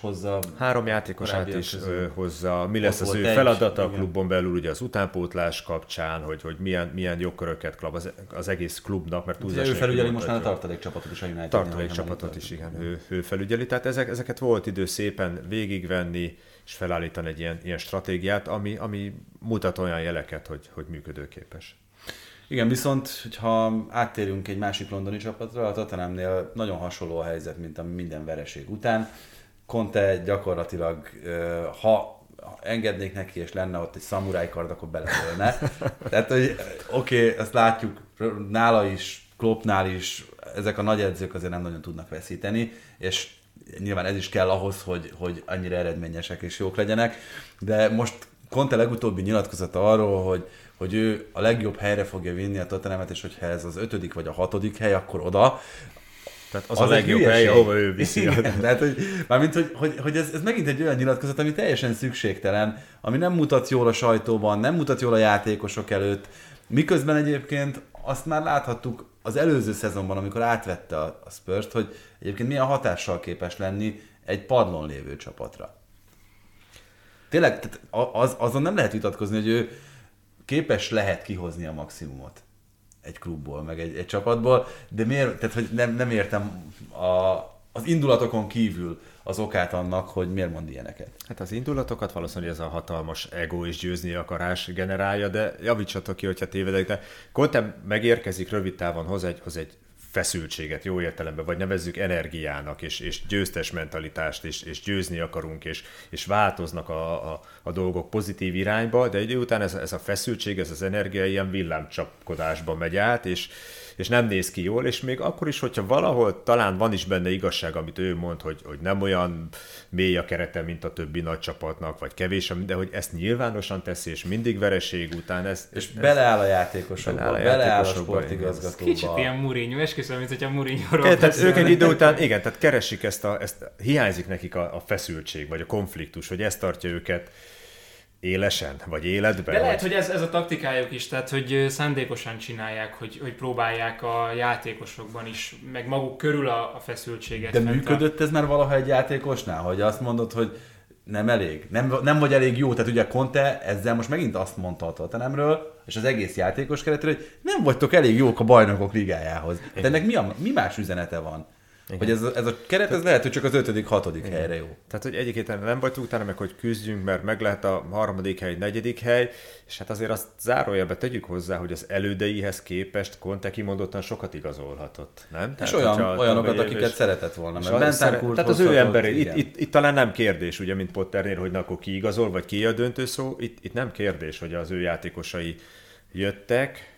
hozza, mi lesz az ő feladata a klubon belül, ugye az utánpótlás kapcsán, hogy milyen jogköröket kap az egész klubnak, mert túlzás. Ő felügyeli most már a tartalékcsapatot is a United. Tartalékcsapatot is, igen, ő felügyeli, tehát ezeket volt idő szépen végigvenni, és felállítani egy ilyen stratégiát, ami mutat olyan jeleket, hogy működőképes. Igen, viszont ha áttérünk egy másik londoni csapatra, a Tottenhamnél nagyon hasonló a helyzet, mint a minden vereség után. Conte gyakorlatilag, ha engednék neki, és lenne ott egy szamurájkard, akkor belelőlne. Tehát, hogy oké, ezt látjuk nála is, Kloppnál is, ezek a nagy edzők azért nem nagyon tudnak veszíteni, és nyilván ez is kell ahhoz, hogy annyira eredményesek és jók legyenek, de most Conte legutóbbi nyilatkozata arról, hogy ő a legjobb helyre fogja vinni a Tottenhamet, és hogyha ez az 5. vagy a 6. hely, akkor oda. Tehát az a legjobb hely, ahova ő viszi. Igen, tehát, hogy ez megint egy olyan nyilatkozat, ami teljesen szükségtelen, ami nem mutat jól a sajtóban, nem mutat jól a játékosok előtt, miközben egyébként azt már láthattuk az előző szezonban, amikor átvette a Spurs-t, hogy egyébként milyen hatással képes lenni egy padlón lévő csapatra. Tényleg, tehát azon nem lehet vitatkozni, hogy ő képes lehet kihozni a maximumot egy klubból, meg egy csapatból, de miért, tehát, hogy nem értem az indulatokon kívül az okát annak, hogy miért mond ilyeneket. Hát az indulatokat valószínűleg ez a hatalmas ego és győzni akarás generálja, de javítsatok ki, hogyha tévedek, de Conte megérkezik rövid távon hoz egy feszültséget jó értelemben, vagy nevezzük energiának, és győztes mentalitást, és győzni akarunk, és változnak a dolgok pozitív irányba, de idő után ez a feszültség, ez az energia ilyen villámcsapkodásba megy át, és nem néz ki jól, és még akkor is, hogyha valahol talán van is benne igazság, amit ő mond, hogy nem olyan mély a kerete, mint a többi nagy csapatnak, vagy kevés, de hogy ezt nyilvánosan teszi, és mindig vereség után ez... És beleáll a játékosokba, beleáll a sportigazgatóba. Kicsit ilyen Mourinho, esküszöm, mint hogyha Mourinho-ról beszélnek. Ők egy idő után, igen, tehát keresik ezt hiányzik nekik a feszültség, vagy a konfliktus, hogy ez tartja őket élesen, vagy életben. De lehet, hogy ez a taktikájuk is, tehát hogy szándékosan csinálják, hogy próbálják a játékosokban is, meg maguk körül a feszültséget. De működött ez már valaha egy játékosnál, hogy azt mondod, hogy nem elég, nem vagy elég jó, tehát ugye Conte ezzel most megint azt mondta a Tottenhamről, és az egész játékos keretről, hogy nem vagytok elég jók a Bajnokok Ligájához. De ennek mi más üzenete van? Igen. Hogy ez a keret, ez lehet, hogy csak az 5.-6. Igen. Helyre jó. Tehát, hogy egyik héten nem vagyunk, utána meg, hogy küzdjünk, mert meg lehet a 3. hely, 4. hely, és hát azért azt zárójelbe tegyük hozzá, hogy az elődeihez képest Conte kimondottan sokat igazolhatott, nem? És olyanokat, akiket szeretett volna. Tehát az ő emberi, itt talán nem kérdés, ugye, mint Potternél, hogy na, akkor ki igazol, vagy ki a döntő szó, itt nem kérdés, hogy az ő játékosai jöttek,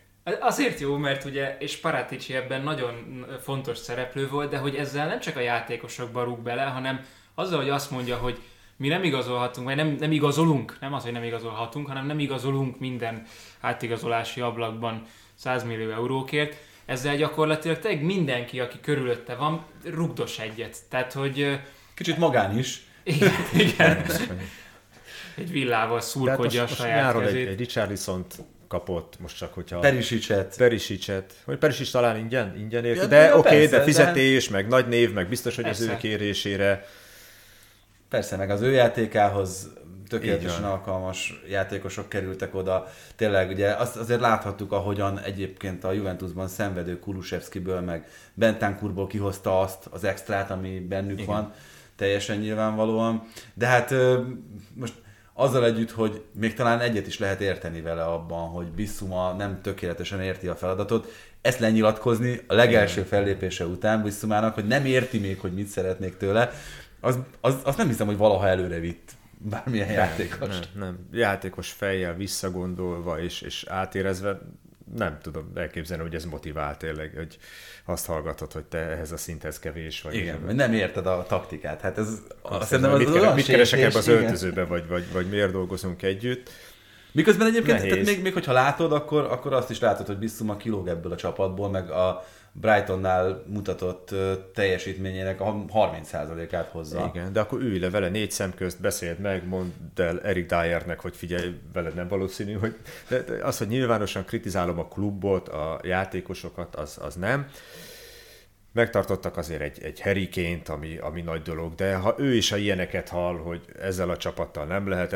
Azért jó, mert ugye, és Paratici ebben nagyon fontos szereplő volt, de hogy ezzel nem csak a játékosokba rúg bele, hanem azzal, hogy azt mondja, hogy mi nem igazolhatunk, vagy nem igazolunk, nem az, hogy nem igazolhatunk, hanem nem igazolunk minden átigazolási ablakban 100 millió eurókért, ezzel gyakorlatilag tényleg mindenki, aki körülötte van, rugdos egyet. Tehát, hogy... Kicsit magán is. Igen, igen. Egy villával szurkodja a saját kezét. Nyáron egy Richarlisont kapott, most csak hogyha... Perisicet. Hogy Perisic talán ingyen érte, ja, de oké, de fizetés, de... meg nagy név, meg biztos, hogy persze. Az ő kérésére. Persze, meg az ő játékához tökéletesen alkalmas játékosok kerültek oda. Tényleg ugye azt azért láthattuk, ahogyan egyébként a Juventusban szenvedő Kulusevskiből meg Bentancurból kihozta azt az extrát, ami bennük igen. van. Teljesen nyilvánvalóan. De hát most azzal együtt, hogy még talán egyet is lehet érteni vele abban, hogy Bissuma nem tökéletesen érti a feladatot, ezt lenyilatkozni a legelső fellépése után Bissumának, hogy nem érti még, hogy mit szeretnék tőle, azt nem hiszem, hogy valaha előre vitt bármilyen játékost. Nem. Játékos fejjel visszagondolva és átérezve, nem tudom elképzelni, hogy ez motivál tényleg, hogy azt hallgatod, hogy te ehhez a szinthez kevés vagy. Igen, nem érted a taktikát. Hát ez, mit keresek ebben az öltözőben, vagy miért dolgozunk együtt. Miközben egyébként, tehát még hogyha látod, akkor azt is látod, hogy Bissuma kilóg ebből a csapatból, meg a Brightonnál mutatott teljesítményének a 30%-át hozza. Igen, de akkor ülj le vele 4 szem közt, beszéld meg, mondd el Eric Dyernek, hogy figyelj, veled nem valószínű, hogy de az, hogy nyilvánosan kritizálom a klubot, a játékosokat, az nem. Megtartottak azért egy Harry Kane-t, ami nagy dolog, de ha ő is ilyeneket hall, hogy ezzel a csapattal nem lehet,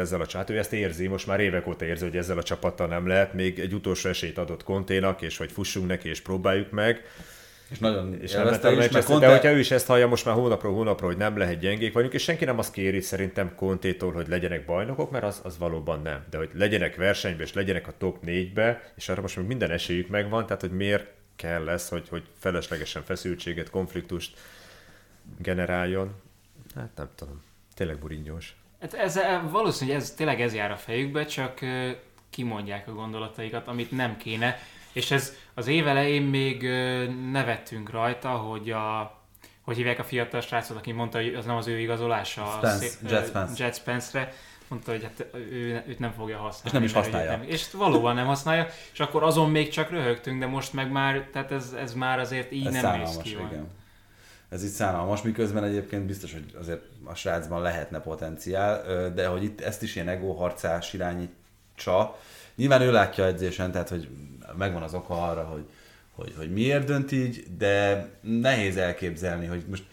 ő ezt érzi, most már évek óta érzi, hogy ezzel a csapattal nem lehet, még egy utolsó esélyt adott Conténak, és hogy fussunk neki, és próbáljuk meg. És nagyon élvezte is, mert Conte... De hogyha ő is ezt hallja most már hónapról, hogy nem lehet, gyengék vagyunk, és senki nem azt kéri szerintem Contétól, hogy legyenek bajnokok, mert az valóban nem. De hogy legyenek versenybe, és legyenek a top 4-be, és arra most még minden esélyük megvan, tehát hogy miért kell lesz, hogy feleslegesen feszültséget, konfliktust generáljon. Hát nem tudom, tényleg buringyós. Hát valószínűleg tényleg ez jár a fejükbe, csak kimondják a gondolataikat, amit nem kéne. És ez az év elején még nevettünk rajta, hogy hogy hívják a fiatal srácot, aki mondta, hogy az nem az ő igazolása. Djed Spence-re. Mondta, hogy hát őt nem fogja használni. És nem is használja. És valóban nem használja, és akkor azon még csak röhögtünk, de most meg már, tehát ez már azért így ez nem néz ki. Igen. Ez itt szánalmas, miközben egyébként biztos, hogy azért a srácban lehetne potenciál, de hogy itt ezt is ilyen egóharcás irányítsa. Nyilván ő látja edzésen, tehát hogy megvan az oka arra, hogy miért dönt így, de nehéz elképzelni, hogy most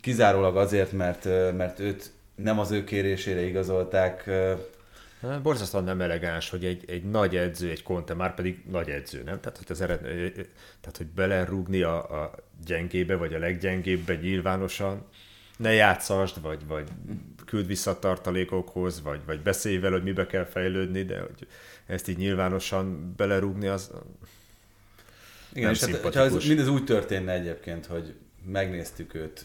kizárólag azért, mert őt nem az ő kérésére igazolták. Borzasztóan nem elegáns, hogy egy nagy edző, egy Conte, már pedig nagy edző, nem? Tehát, hogy belerúgni a gyengébe, vagy a leggyengébbbe nyilvánosan, ne játszasd, vagy küld vissza tartalékokhoz, vagy beszélj vele, hogy mibe kell fejlődni, de hogy ezt így nyilvánosan belerúgni, az igen, nem szimpatikus. Hát, mindez úgy történne egyébként, hogy megnéztük őt,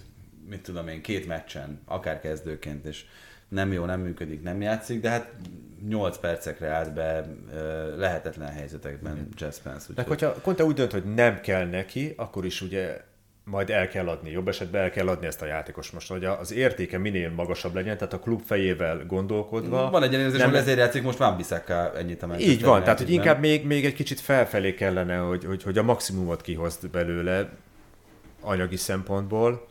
mit tudom én, 2 meccsen, akár kezdőként, és nem jó, nem működik, nem játszik, de hát 8 percekre állt be lehetetlen helyzetekben Djed Spence. De hogyha Conte úgy dönt, hogy nem kell neki, akkor is ugye majd el kell adni, jobb esetben el kell adni ezt a játékos most, hogy az értéke minél magasabb legyen, tehát a klub fejével gondolkodva. Van egy érzés, hogy ezért játszik most Van Bissaka ennyit a Manchester. Így van, tehát hogy inkább még egy kicsit felfelé kellene, hogy a maximumot kihozd belőle anyagi szempontból.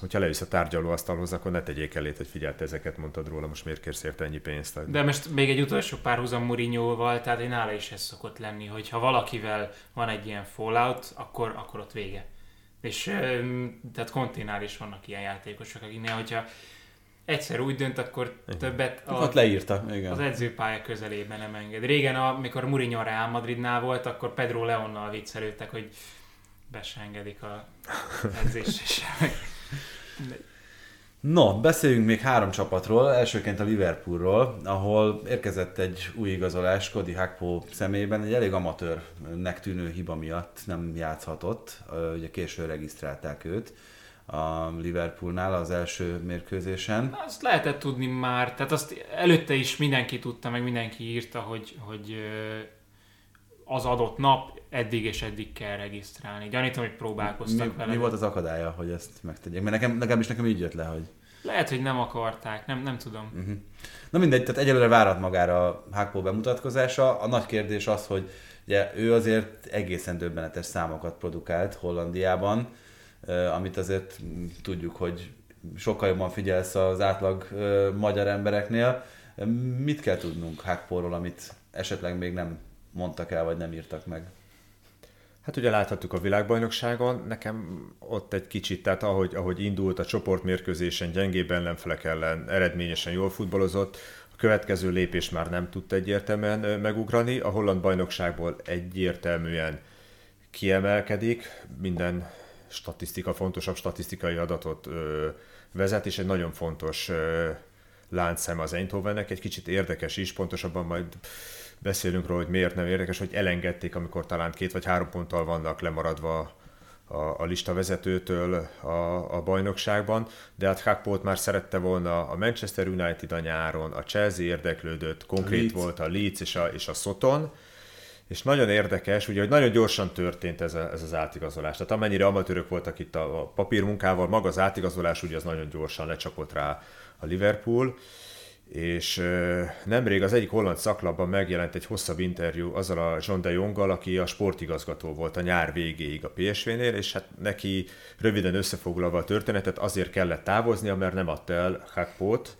Hogyha leülsz a tárgyalóasztalhoz, akkor ne tegyék elét, hogy figyelte ezeket mondtad róla, most miért kérsz érte ennyi pénzt. De most még egy utolsó párhuzam Mourinhoval, tehát nála is ez szokott lenni, hogy ha valakivel van egy ilyen fallout, akkor ott vége. És tehát Conténál is vannak ilyen játékosok, akiknél, hogyha egyszer úgy dönt, akkor igen. többet leírta. Igen. Az edzőpálya közelében nem enged. Régen, amikor Mourinho Real Madridnál volt, akkor Pedro Leonnal viccelődtek, hogy be se engedik a edzést sem. No, beszéljünk még 3 csapatról, elsőként a Liverpoolról, ahol érkezett egy új igazolás Cody Gakpo személyében, egy elég amatőrnek tűnő hiba miatt nem játszhatott, ugye későn regisztrálták őt a Liverpoolnál az első mérkőzésen. Azt lehetett tudni már, tehát azt előtte is mindenki tudta, meg mindenki írta, hogy az adott nap eddig és eddig kell regisztrálni. Gyanítom, hogy próbálkoztak vele. Mi volt az akadálya, hogy ezt megtegyék? Mert nekem így jött le, hogy... Lehet, hogy nem akarták, nem tudom. Uh-huh. Na mindegy, tehát egyelőre várat magára a Hakpo bemutatkozása. A nagy kérdés az, hogy ugye, ő azért egészen döbbenetes számokat produkált Hollandiában, amit azért tudjuk, hogy sokkal jobban figyelsz az átlag magyar embereknél. Mit kell tudnunk Hakporól, amit esetleg még nem mondtak el, vagy nem írtak meg? Hát ugye láthattuk a világbajnokságon, nekem ott egy kicsit, tehát ahogy indult a csoportmérkőzésen, gyengébb ellenfelek ellen eredményesen jól futballozott, a következő lépés már nem tudta egyértelműen megugrani, a holland bajnokságból egyértelműen kiemelkedik, minden statisztika, fontosabb statisztikai adatot vezet, és egy nagyon fontos láncszem az Eindhovennek, egy kicsit érdekes is, pontosabban majd beszélünk róla, hogy miért nem érdekes, hogy elengedték, amikor talán 2 vagy 3 ponttal vannak lemaradva a listavezetőtől a bajnokságban, de hát Hakpót már szerette volna a Manchester United a nyáron, a Chelsea érdeklődött, konkrét volt a Leeds és a Soton, és nagyon érdekes, ugye, hogy nagyon gyorsan történt ez az átigazolás. Tehát amennyire amatőrök voltak itt a papírmunkával, maga az átigazolás ugye az nagyon gyorsan lecsapott rá a Liverpool, és nemrég az egyik holland szaklapban megjelent egy hosszabb interjú azzal a John de Jonggal, aki a sportigazgató volt a nyár végéig a PSV-nél, és hát neki röviden összefoglalva a történetet azért kellett távoznia, mert nem adta el Hakpót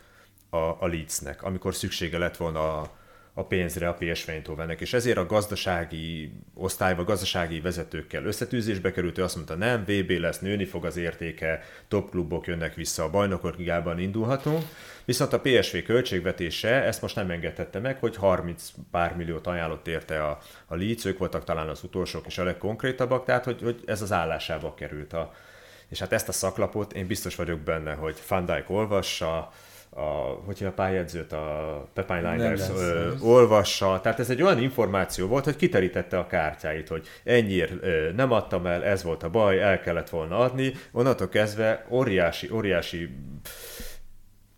a Leedsnek, amikor szüksége lett volna a pénzre a PSV Eindhovennek, és ezért a gazdasági osztályba, gazdasági vezetőkkel összetűzésbe került, ő azt mondta, nem, VB lesz, nőni fog az értéke, top klubok jönnek vissza, a bajnokok ligában indulhatunk, viszont a PSV költségvetése ezt most nem engedhette meg, hogy 30 pár milliót ajánlott érte a Leeds, ők voltak talán az utolsók és a legkonkrétabbak, tehát hogy ez az állásába került. És hát ezt a szaklapot én biztos vagyok benne, hogy Van Dijk olvassa, a pályedzőt, a Pepijn Leinders olvassa, tehát ez egy olyan információ volt, hogy kiterítette a kártyáit, hogy ennyiért nem adtam el, ez volt a baj, el kellett volna adni, onnantól kezdve óriási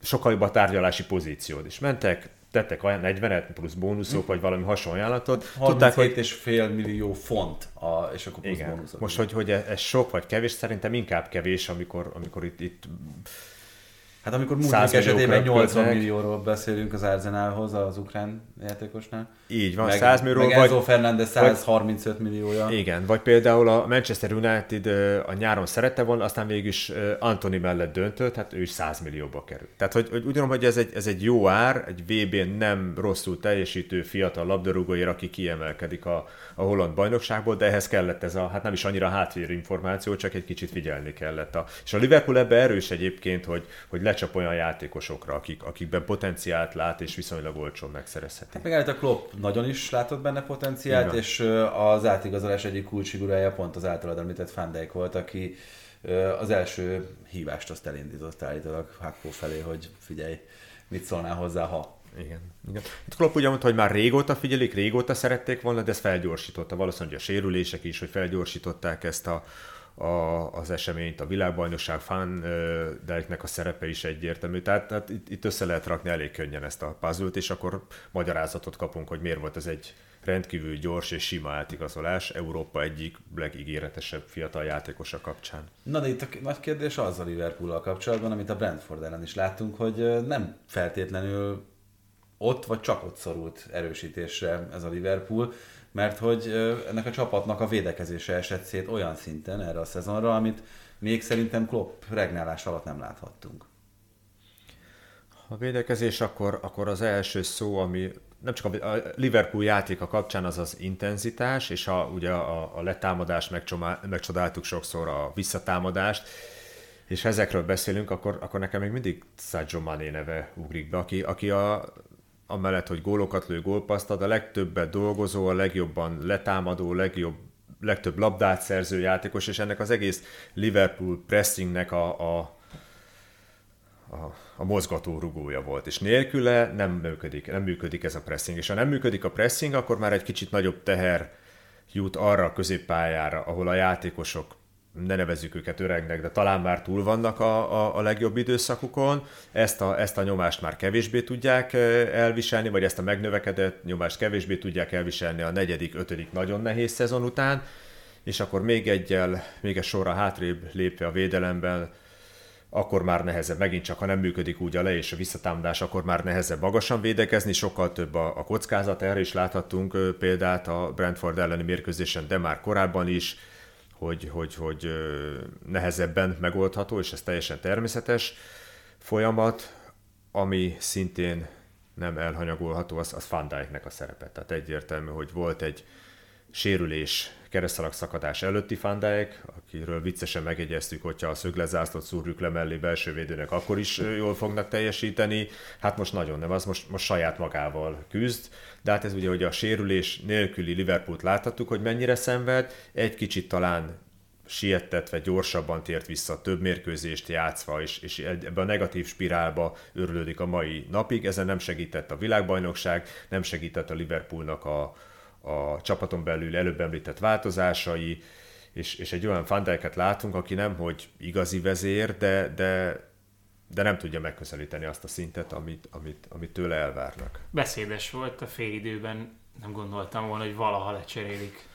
sokkal jobb a tárgyalási pozíciót is mentek, tettek olyan 40-et plusz bónuszok, vagy valami hasonló ajánlatot. 37,5 millió font, és akkor plusz bónuszok. Most, hogy ez sok vagy kevés, szerintem inkább kevés, amikor itt hát amikor Múlnik esetében 80 millióról beszélünk az Arsenalhoz, az ukrán játékosnál. Így van, meg 100 millióról. Meg Enzo Fernández 135 milliója. Igen, vagy például a Manchester United a nyáron szerette volna, aztán végülis Anthony mellett döntött, hát ő is 100 millióba került. Tehát hogy úgy gondolom, hogy ez egy jó ár, egy VB-n nem rosszul teljesítő fiatal labdarúgóért, aki kiemelkedik a holland bajnokságból, de ehhez kellett ez a, hát nem is annyira háttérinformáció, csak egy kicsit figyelni kellett. És a Liverpool ebbe erős egyébként, hogy lecsap olyan játékosokra, akikben potenciált lát, és viszonylag olcsón megszerezheti. Hát megállít a Klopp nagyon is látott benne potenciált, igen. És az átigazolás egyik kulcsfigurája pont az általad említett Van Dijk volt, aki az első hívást azt elindított állítólag Hakpo felé, hogy figyelj, mit szólnál hozzá, ha... Igen. Klopp ugye mondta, hogy már régóta figyelik, régóta szerették volna, de ez felgyorsította. Valószínűleg a sérülések is, hogy felgyorsították ezt az eseményt, a világbajnokság, Van Dijknek a szerepe is egyértelmű. Tehát itt össze lehet rakni elég könnyen ezt a puzzle-t, és akkor magyarázatot kapunk, hogy miért volt ez egy rendkívül gyors és sima átigazolás Európa egyik legígéretesebb fiatal játékosa kapcsán. Na de itt a nagy kérdés az a Liverpool-al kapcsolatban, amit a Brentford ellen is láttunk, hogy nem feltétlenül ott vagy csak ott szorult erősítésre ez a Liverpool, mert hogy ennek a csapatnak a védekezése esett szét olyan szinten erre a szezonra, amit még szerintem Klopp regnálás alatt nem láthattunk. A védekezés akkor az első szó, ami nem csak a Liverpool játéka kapcsán, az az intenzitás, és ugye a letámadást megcsodáltuk sokszor, a visszatámadást, és ezekről beszélünk, akkor nekem még mindig Sadio Mané neve ugrik be, aki amellett, hogy gólokat lő, gólpaszt ad, a legtöbbet dolgozó, a legjobban letámadó, legtöbb labdát szerző játékos, és ennek az egész Liverpool pressingnek a mozgató rugója volt, és nélküle nem működik ez a pressing, és ha nem működik a pressing, akkor már egy kicsit nagyobb teher jut arra a középpályára, ahol a játékosok ne nevezzük őket öregnek, de talán már túl vannak a legjobb időszakukon, ezt a nyomást már kevésbé tudják elviselni, vagy ezt a megnövekedett nyomást kevésbé tudják elviselni a negyedik, ötödik nagyon nehéz szezon után, és akkor még egy sorra hátrébb lépve a védelemben, akkor már nehezebb, megint csak, ha nem működik úgy a le- és a visszatámadás, akkor már nehezebb magasan védekezni, sokkal több a kockázat, erre is láthattunk példát a Brentford elleni mérkőzésen, de már korábban is, hogy nehezebben megoldható, és ez teljesen természetes folyamat, ami szintén nem elhanyagolható, az Van Dijknek a szerepe. Tehát egyértelmű, hogy volt egy sérülés, keresztszalagszakadás előtti Van Dijk, akiről viccesen megjegyeztük, hogyha a szöglezászlót szúrjuk le mellé belső védőnek, akkor is jól fognak teljesíteni. Hát most nagyon nem, az most saját magával küzd, de hát ez ugye, hogy a sérülés nélküli Liverpoolt láthattuk, hogy mennyire szenved, egy kicsit talán siettetve, gyorsabban tért vissza, több mérkőzést játszva, és ebbe a negatív spirálba örülődik a mai napig. Ezen nem segített a világbajnokság, nem segített a Liverpoolnak a csapaton belül előbb említett változásai, és egy olyan Van Dijket látunk, aki nem, hogy igazi vezér, de nem tudja megközelíteni azt a szintet, amit tőle elvárnak. Beszédes volt a félidőben, nem gondoltam volna, hogy valaha lecserélik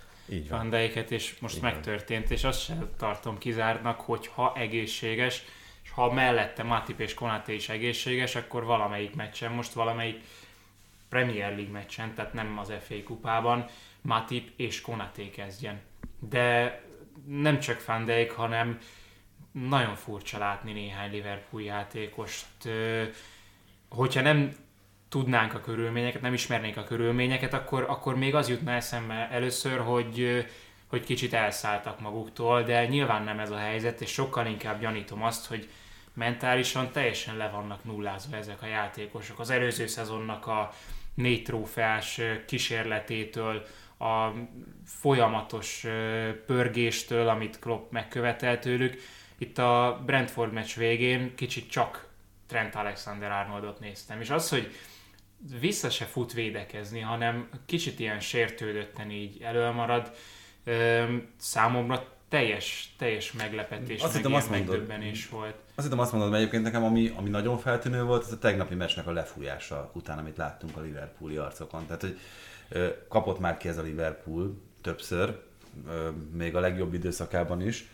Van Dijket, és most megtörtént, és azt sem tartom kizártnak, hogyha egészséges, és ha mellette Matip és Konaté is egészséges, akkor valamelyik meccsen, most valamelyik Premier League meccsen, tehát nem az FA kupában, Matip és Konaté kezdjen. De nem csak Van Dijk, hanem nagyon furcsa látni néhány Liverpool játékost. Hogyha nem tudnánk a körülményeket, nem ismernék a körülményeket, akkor még az jutna eszembe először, hogy kicsit elszálltak maguktól, de nyilván nem ez a helyzet, és sokkal inkább gyanítom azt, hogy mentálisan teljesen le vannak nullázva ezek a játékosok. Az előző szezonnak a 4 trófeás kísérletétől, a folyamatos pörgéstől, amit Klopp megkövetel tőlük. Itt a Brentford meccs végén kicsit csak Trent Alexander-Arnoldot néztem. És az, hogy vissza se fut védekezni, hanem kicsit ilyen sértődötten így elölmarad, számomra teljes meglepetés, azt meg hittem, ilyen megdöbbenés volt. Azt hittem, azt mondod, mert egyébként nekem, ami nagyon feltűnő volt, az a tegnapi meccsnek a lefújása után, amit láttunk a Liverpooli arcokon. Tehát, hogy kapott már ki ez a Liverpool többször, még a legjobb időszakában is.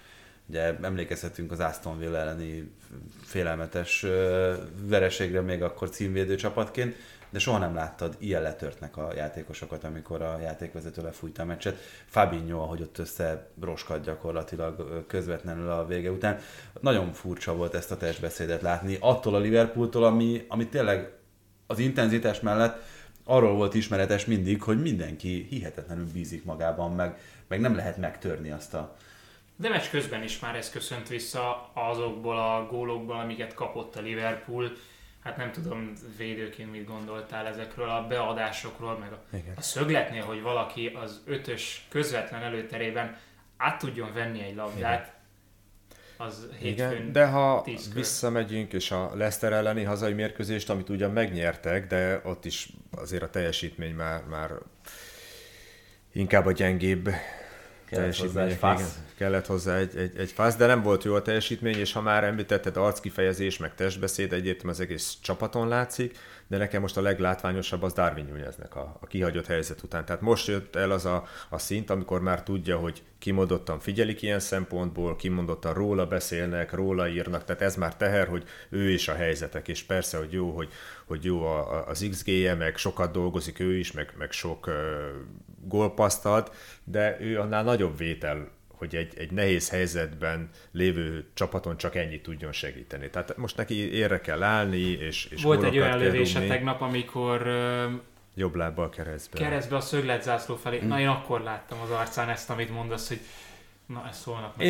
Ugye emlékezhetünk az Aston Villa elleni félelmetes vereségre még akkor címvédő csapatként, de soha nem láttad ilyen letörtnek a játékosokat, amikor a játékvezető lefújta a meccset. Fabinho, ahogy ott összeroskadt gyakorlatilag közvetlenül a vége után. Nagyon furcsa volt ezt a testbeszédet látni attól a Liverpooltól, ami tényleg az intenzitás mellett arról volt ismeretes mindig, hogy mindenki hihetetlenül bízik magában, meg nem lehet megtörni azt a... De meccs közben is már ez köszönt vissza azokból a gólokból, amiket kapott a Liverpool. Hát nem tudom, védőként mit gondoltál ezekről a beadásokról, meg a szögletnél, hogy valaki az ötös közvetlen előterében át tudjon venni egy labdát, az hétfőn. De ha visszamegyünk, és a Leicester elleni hazai mérkőzést, amit ugyan megnyertek, de ott is azért a teljesítmény már inkább a gyengébb teljesítmények. Kellett hozzá egy fász, de nem volt jó a teljesítmény, és ha már említetted, arckifejezés, meg testbeszéd, egyébként az egész csapaton látszik, de nekem most a leglátványosabb az Darwin Núñeznek a kihagyott helyzet után. Tehát most jött el az a szint, amikor már tudja, hogy kimondottan figyelik ilyen szempontból, kimondottan róla beszélnek, róla írnak, tehát ez már teher, hogy ő is a helyzetek, és persze, hogy jó, hogy jó az XG-je, meg sokat dolgozik ő is, meg sok gólpasszt ad, de ő annál nagyobb vétel, hogy egy nehéz helyzetben lévő csapaton csak ennyit tudjon segíteni. Tehát most neki érre kell állni, és volt egy olyan lövése tegnap, amikor jobb lábbal keresztbe a szögletzászló felé. Na, én akkor láttam az arcán ezt, amit mondasz, hogy na, ez szólnak meg.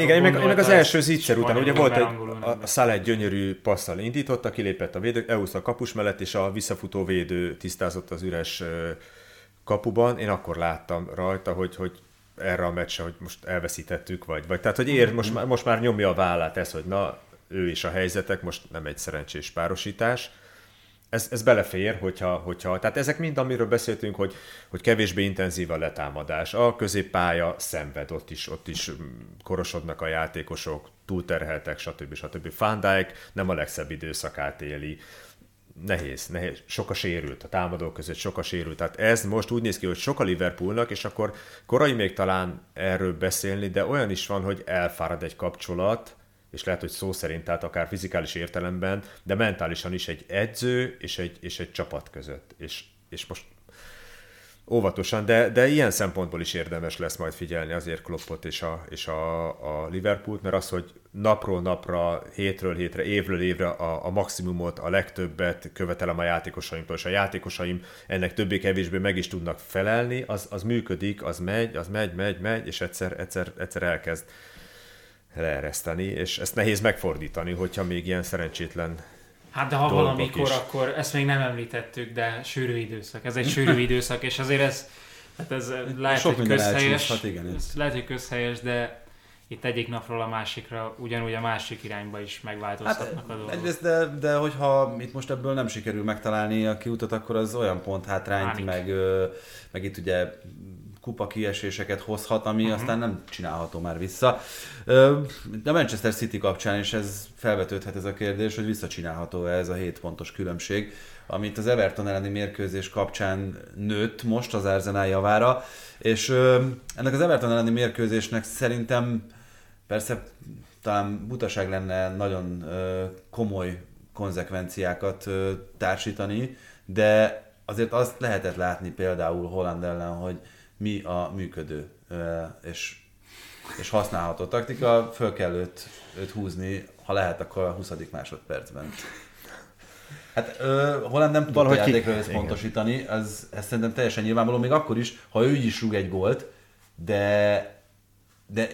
Én meg az első zicser után, ugye volt a Salah gyönyörű passzal indította, kilépett a védő, elhúzta a kapus mellett, és a visszafutó védő tisztázott az üres kapuban. Én akkor láttam rajta, hogy erre a meccse, hogy most elveszítettük, vagy tehát, hogy most már nyomja a vállát ez, hogy na, ő is a helyzetek, most nem egy szerencsés párosítás. Ez belefér, hogyha. Tehát ezek mind, amiről beszéltünk, hogy kevésbé intenzív a letámadás. A középpálya szenved, ott is korosodnak a játékosok, túlterheltek, stb. Van Dijk nem a legszebb időszakát éli. Nehéz. Sok a sérült, a támadók között sok a sérült. Tehát ez most úgy néz ki, hogy sok a Liverpoolnak, és akkor korai még talán erről beszélni, de olyan is van, hogy elfárad egy kapcsolat, és lehet, hogy szó szerint, tehát akár fizikális értelemben, de mentálisan is egy edző és egy csapat között. És most óvatosan, de ilyen szempontból is érdemes lesz majd figyelni azért Kloppot és a Liverpoolt, mert az, hogy napról napra, hétről hétre, évről évre a maximumot, a legtöbbet követelem a játékosaimtól, és a játékosaim ennek többé-kevésbé meg is tudnak felelni, az működik, az megy, és egyszer elkezd leereszteni, és ezt nehéz megfordítani, hogyha még ilyen szerencsétlen. Hát de ha valamikor, akkor ezt még nem említettük, de sűrű időszak. Ez egy sűrű időszak, és azért ez lehet, sok hogy közhelyes, de itt egyik napról a másikra ugyanúgy a másik irányba is megváltoztatnak a dolgok. Egyrészt, de hogyha itt most ebből nem sikerül megtalálni a kiutat, akkor az olyan pont hátrányt, meg itt ugye kupa kieséseket hozhat, ami aztán nem csinálható már vissza. De Manchester City kapcsán is ez felvetődhet ez a kérdés, hogy visszacsinálható-e ez a 7 pontos különbség, amit az Everton elleni mérkőzés kapcsán nőtt most az Arsenal javára, és ennek az Everton elleni mérkőzésnek szerintem persze talán butaság lenne nagyon komoly konzekvenciákat társítani, de azért azt lehetett látni például Haaland ellen, hogy mi a működő és használható taktika, föl kell őt húzni, ha lehet, akkor a 20. másodpercben. Hát Haaland nem tudta játékra összpontosítani, ez szerintem teljesen nyilvánvaló, még akkor is, ha ő is rúg egy gólt, de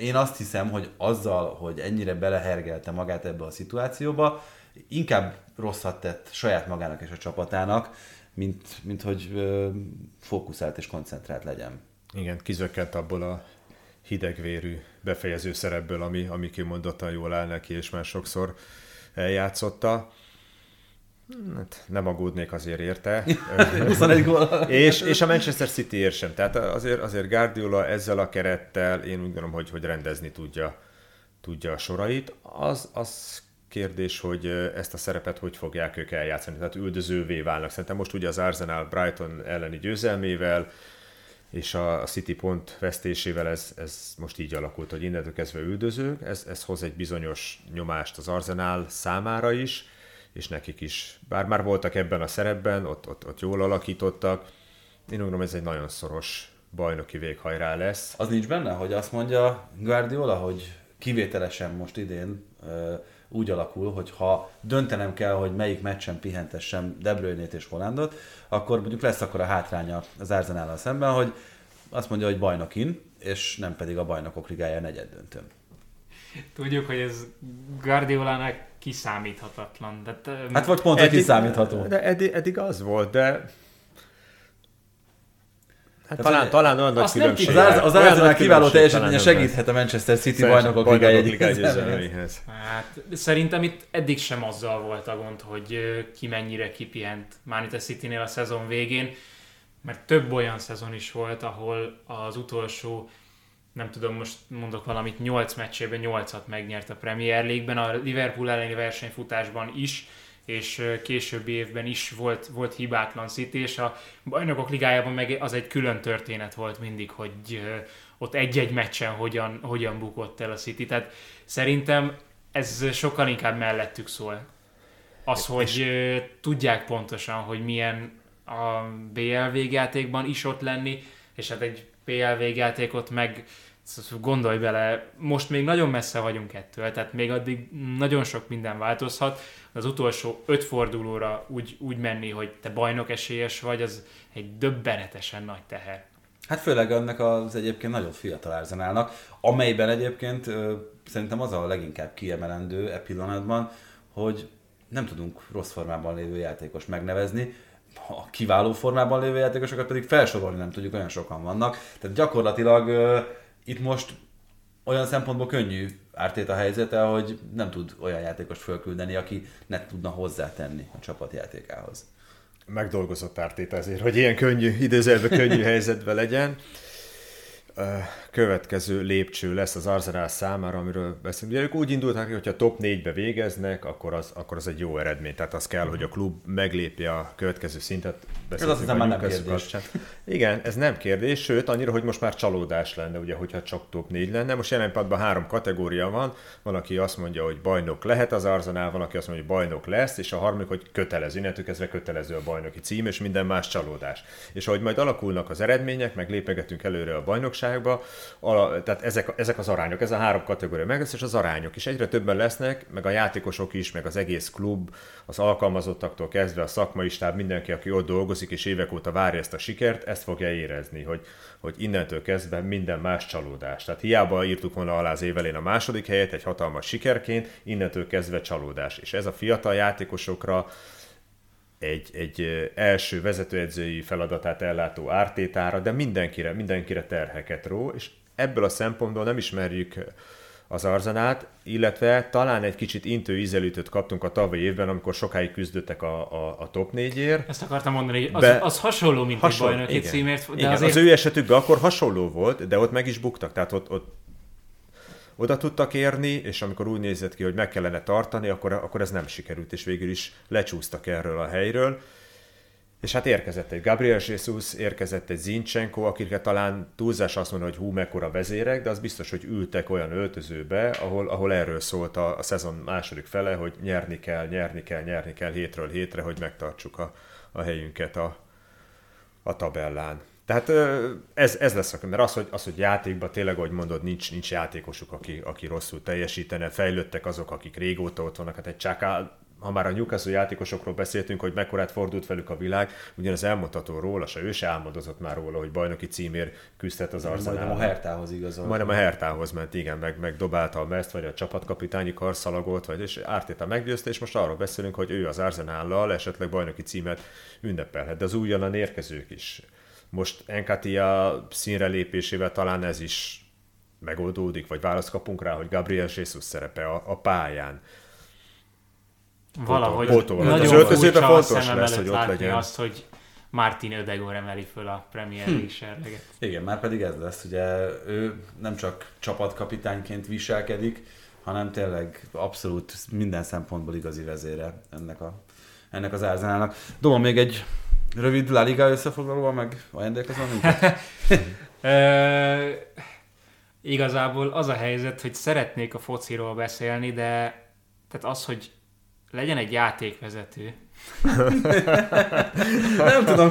én azt hiszem, hogy azzal, hogy ennyire belehergelte magát ebbe a szituációba, inkább rosszat tett saját magának és a csapatának, mint hogy fókuszált és koncentrált legyen. Igen, kizökkent abból a hidegvérű befejező szerepből, ami kimondottan jól áll neki, és már sokszor eljátszotta. Hát, nem aggódnék azért érte. 21 gól. és a Manchester Cityért sem. Tehát azért Guardiola ezzel a kerettel, én úgy gondolom, hogy rendezni tudja a sorait. Az kérdés, hogy ezt a szerepet hogy fogják ők eljátszani, tehát üldözővé válnak. Szerintem most ugye az Arsenal Brighton elleni győzelmével és a City pont vesztésével ez most így alakult, hogy innentől kezdve üldözők, ez hoz egy bizonyos nyomást az Arsenal számára is, és nekik is. Bár már voltak ebben a szerepben, ott jól alakítottak. Én úgy gondolom, ez egy nagyon szoros bajnoki véghajrá lesz. Az nincs benne, hogy azt mondja Guardiola, hogy kivételesen most idén úgy alakul, hogy ha döntenem kell, hogy melyik meccsen pihentessem De Bruyne-t és Haalandot, akkor mondjuk lesz akkor a hátránya az Arsenállal szemben, hogy azt mondja, hogy bajnokin, és nem pedig a Bajnokok Ligája negyeddöntőn. Tudjuk, hogy ez Guardiolának kiszámíthatatlan. Hát vagy pont, hogy kiszámítható. De eddig az volt, de... Hát talán olyan nagy különbség. Az Arsenal kiváló teljesítménye segíthet a Manchester City Bajnokok Ligája győzelméhez. Hát szerintem itt eddig sem azzal volt a gond, hogy ki mennyire kipihent mármint a Citynél a szezon végén, mert több olyan szezon is volt, ahol az utolsó, nem tudom, most mondok valamit, 8 meccsében 8-at megnyert a Premier League-ben, a Liverpool elleni versenyfutásban is, és későbbi évben is volt hibátlan City, és a Bajnokok Ligájában meg az egy külön történet volt mindig, hogy ott egy-egy meccsen hogyan bukott el a City. Tehát szerintem ez sokkal inkább mellettük szól. Az, hogy tudják pontosan, hogy milyen a BL végjátékban is ott lenni, és hát egy BL végjátékot meg gondolj bele, most még nagyon messze vagyunk ettől, tehát még addig nagyon sok minden változhat. Az utolsó 5 fordulóra úgy menni, hogy te bajnok esélyes vagy, az egy döbbenetesen nagy teher. Hát főleg ennek az egyébként nagyon fiatal Arsenalnak, amelyben egyébként szerintem az a leginkább kiemelendő e pillanatban, hogy nem tudunk rossz formában lévő játékos megnevezni, a kiváló formában lévő játékosokat pedig felsorolni nem tudjuk, olyan sokan vannak. Tehát gyakorlatilag itt most olyan szempontból könnyű Arteta helyzete, hogy nem tud olyan játékost fölküldeni, aki ne tudna hozzátenni a csapatjátékához. megdolgozott Arteta azért, hogy ilyen könnyű, időzelve könnyű helyzetben legyen. Következő lépcső lesz az Arsenal számára, amiről beszélünk. Ugye ők úgy indultak, hogy ha top 4-be végeznek, akkor az egy jó eredmény. Tehát az kell, hogy a klub meglépje a következő szintet. Ez azt hiszem már nem kérdés. Igen, ez nem kérdés, sőt annyira, hogy most már csalódás lenne, ugye, hogyha csak top 4 lenne. Most jelen pillanatban 3 kategória van. Van, aki azt mondja, hogy bajnok lehet az Arsenal, van, aki azt mondja, hogy bajnok lesz, és a harmadik, hogy kötelező, innentől kezdve kötelező a bajnoki cím, és minden más csalódás. És ahogy majd alakulnak az eredmények, meg lépegetünk előre a bajnok, tehát ezek az arányok, ez a 3 kategória meglesz, és az arányok is egyre többen lesznek, meg a játékosok is, meg az egész klub, az alkalmazottaktól kezdve a szakmai stáb, mindenki, aki ott dolgozik, és évek óta várja ezt a sikert, ezt fogja érezni, hogy innentől kezdve minden más csalódás. Tehát hiába írtuk volna alá az év elején a második helyet egy hatalmas sikerként, innentől kezdve csalódás. És ez a fiatal játékosokra egy első vezetőedzői feladatát ellátó Artétára, de mindenkire terheket ró, és ebből a szempontból nem ismerjük az Arzenát, illetve talán egy kicsit intő ízelítőt kaptunk a tavalyi évben, amikor sokáig küzdöttek a top 4-ért. Ezt akartam mondani, hogy az hasonló, mint egy bajnoki címért. De igen, azért... az ő esetükben akkor hasonló volt, de ott meg is buktak, tehát ott oda tudtak érni, és amikor úgy nézett ki, hogy meg kellene tartani, akkor ez nem sikerült, és végül is lecsúsztak erről a helyről. És hát érkezett egy Gabriel Jesus, érkezett egy Zinchenko, akikre talán túlzás azt mondani, hogy mekkora vezérek, de az biztos, hogy ültek olyan öltözőbe, ahol erről szólt a szezon második fele, hogy nyerni kell hétről hétre, hogy megtartsuk a helyünket a tabellán. Tehát ez lesz, mert az, hogy játékban tényleg, ahogy mondod, nincs játékosuk, aki rosszul teljesítene, fejlődtek azok, akik régóta ott vannak, hát egy Csáká, ha már a Newcastle játékosokról beszéltünk, hogy mekkorát fordult velük a világ, ugyanez elmondható róla, se ő se álmodozott már róla, hogy bajnoki címért küzdhet az Arzenálban. Majdnem a Hertához igazol. Majdnem a Hertához ment, igen, meg dobálta a mezt, vagy a csapatkapitányi karszalagot, és Arteta meggyőzte, és most arról beszélünk, hogy ő az Arzenállal esetleg bajnoki címet ünnepelhet, de az újonnan érkezők is. Most Enkatia színre lépésével talán ez is megoldódik, vagy választ kapunk rá, hogy Gabriel Jesus szerepe a pályán. Valahogy nagyon furcsa a szemem előtt látni azt, hogy Martin Ödegaard emeli föl a Premier League serreget. Igen, már pedig ez lesz, ugye ő nem csak csapatkapitányként viselkedik, hanem tényleg abszolút minden szempontból igazi vezére ennek az Arsenalának. Doma, még egy rövid La Liga összefoglalóval, meg ajándékozom minket? Igazából az a helyzet, hogy szeretnék a fociról beszélni, de tehát az, hogy legyen egy játékvezető. Nem tudom,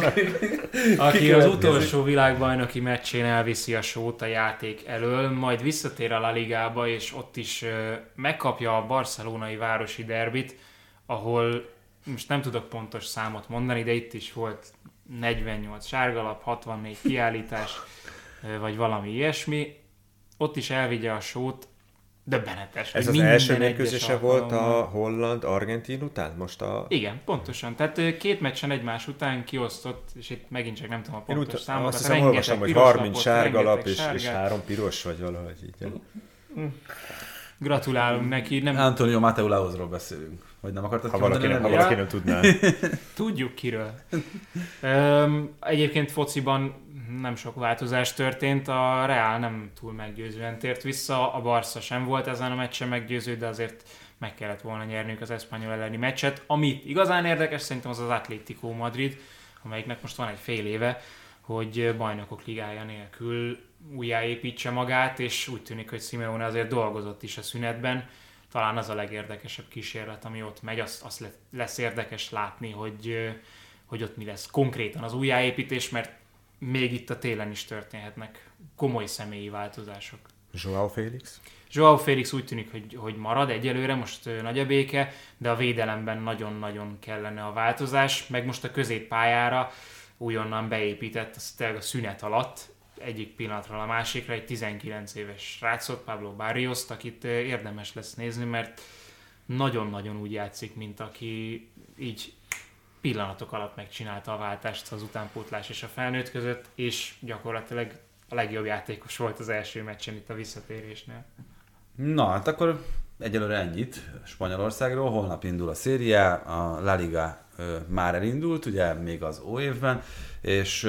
ki az utolsó világbajnoki meccsén elviszi a sót a játék elől, majd visszatér a La Ligába, és ott is megkapja a barcelonai városi derbit, ahol most nem tudok pontos számot mondani, de itt is volt 48 sárgalap, 64 kiállítás, vagy valami ilyesmi. Ott is elvigye a sót, döbbenetes. Ez az első mérkőzése volt a holland-argentin után? Most igen, pontosan. Tehát 2 meccsen egymás után kiosztott, és itt megint csak nem tudom a pontos számot. Azt hiszem, olvastam, hogy 30 sárgalap és 3 piros, vagy valahogy így. Gratulálunk neki. Nem... Antonio Matteulához beszélünk. Vagy nem akartad kimondani? Ha valaki nem tudná. Tudjuk kiről. Egyébként fociban nem sok változás történt, a Real nem túl meggyőzően tért vissza, a Barca sem volt ezen a meccsen meggyőző, de azért meg kellett volna nyernünk az Espanyol elleni meccset. Amit igazán érdekes szerintem az az Atlético Madrid, amelyiknek most van egy fél éve, hogy bajnokok ligája nélkül újjáépítse magát, és úgy tűnik, hogy Simeone azért dolgozott is a szünetben. Talán az a legérdekesebb kísérlet, ami ott megy, az lesz érdekes látni, hogy ott mi lesz konkrétan az újjáépítés, mert még itt a télen is történhetnek komoly személyi változások. João Félix úgy tűnik, hogy marad egyelőre, most nagy a béke, de a védelemben nagyon-nagyon kellene a változás, meg most a középpályára újonnan beépített, azt a szünet alatt, egyik pillanatról a másikra egy 19 éves srácot, Pablo Barrioszt, akit érdemes lesz nézni, mert nagyon-nagyon úgy játszik, mint aki így pillanatok alatt megcsinálta a váltást az utánpótlás és a felnőtt között, és gyakorlatilag a legjobb játékos volt az első meccsen itt a visszatérésnél. Na, hát akkor egyelőre ennyit Spanyolországról, holnap indul a széria, a La Liga már elindult, ugye még az évben, és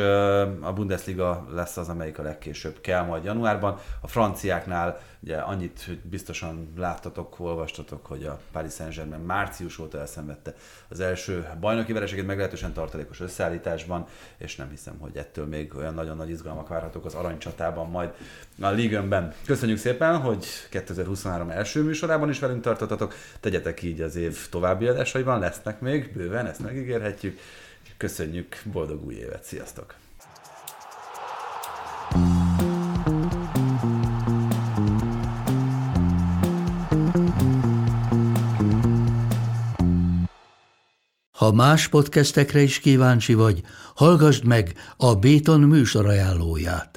a Bundesliga lesz az, amelyik a legkésőbb kell majd januárban. A franciáknál ugye annyit, hogy biztosan láttatok, olvastatok, hogy a Paris Saint-Germain március óta elszenvedte az első bajnoki vereséget meglehetősen tartalékos összeállításban, és nem hiszem, hogy ettől még olyan nagyon nagy izgalmak várhatók az aranycsatában majd a Ligue 1-ben. Köszönjük szépen, hogy 2023 első műsorában is velünk tartottatok, tegyetek így az év további adásaiban, lesznek még bőven, ezt megígérhetjük. Köszönjük, boldog új évet, sziasztok! Ha más podcastekre is kíváncsi vagy, hallgasd meg a Béton műsor ajánlóját.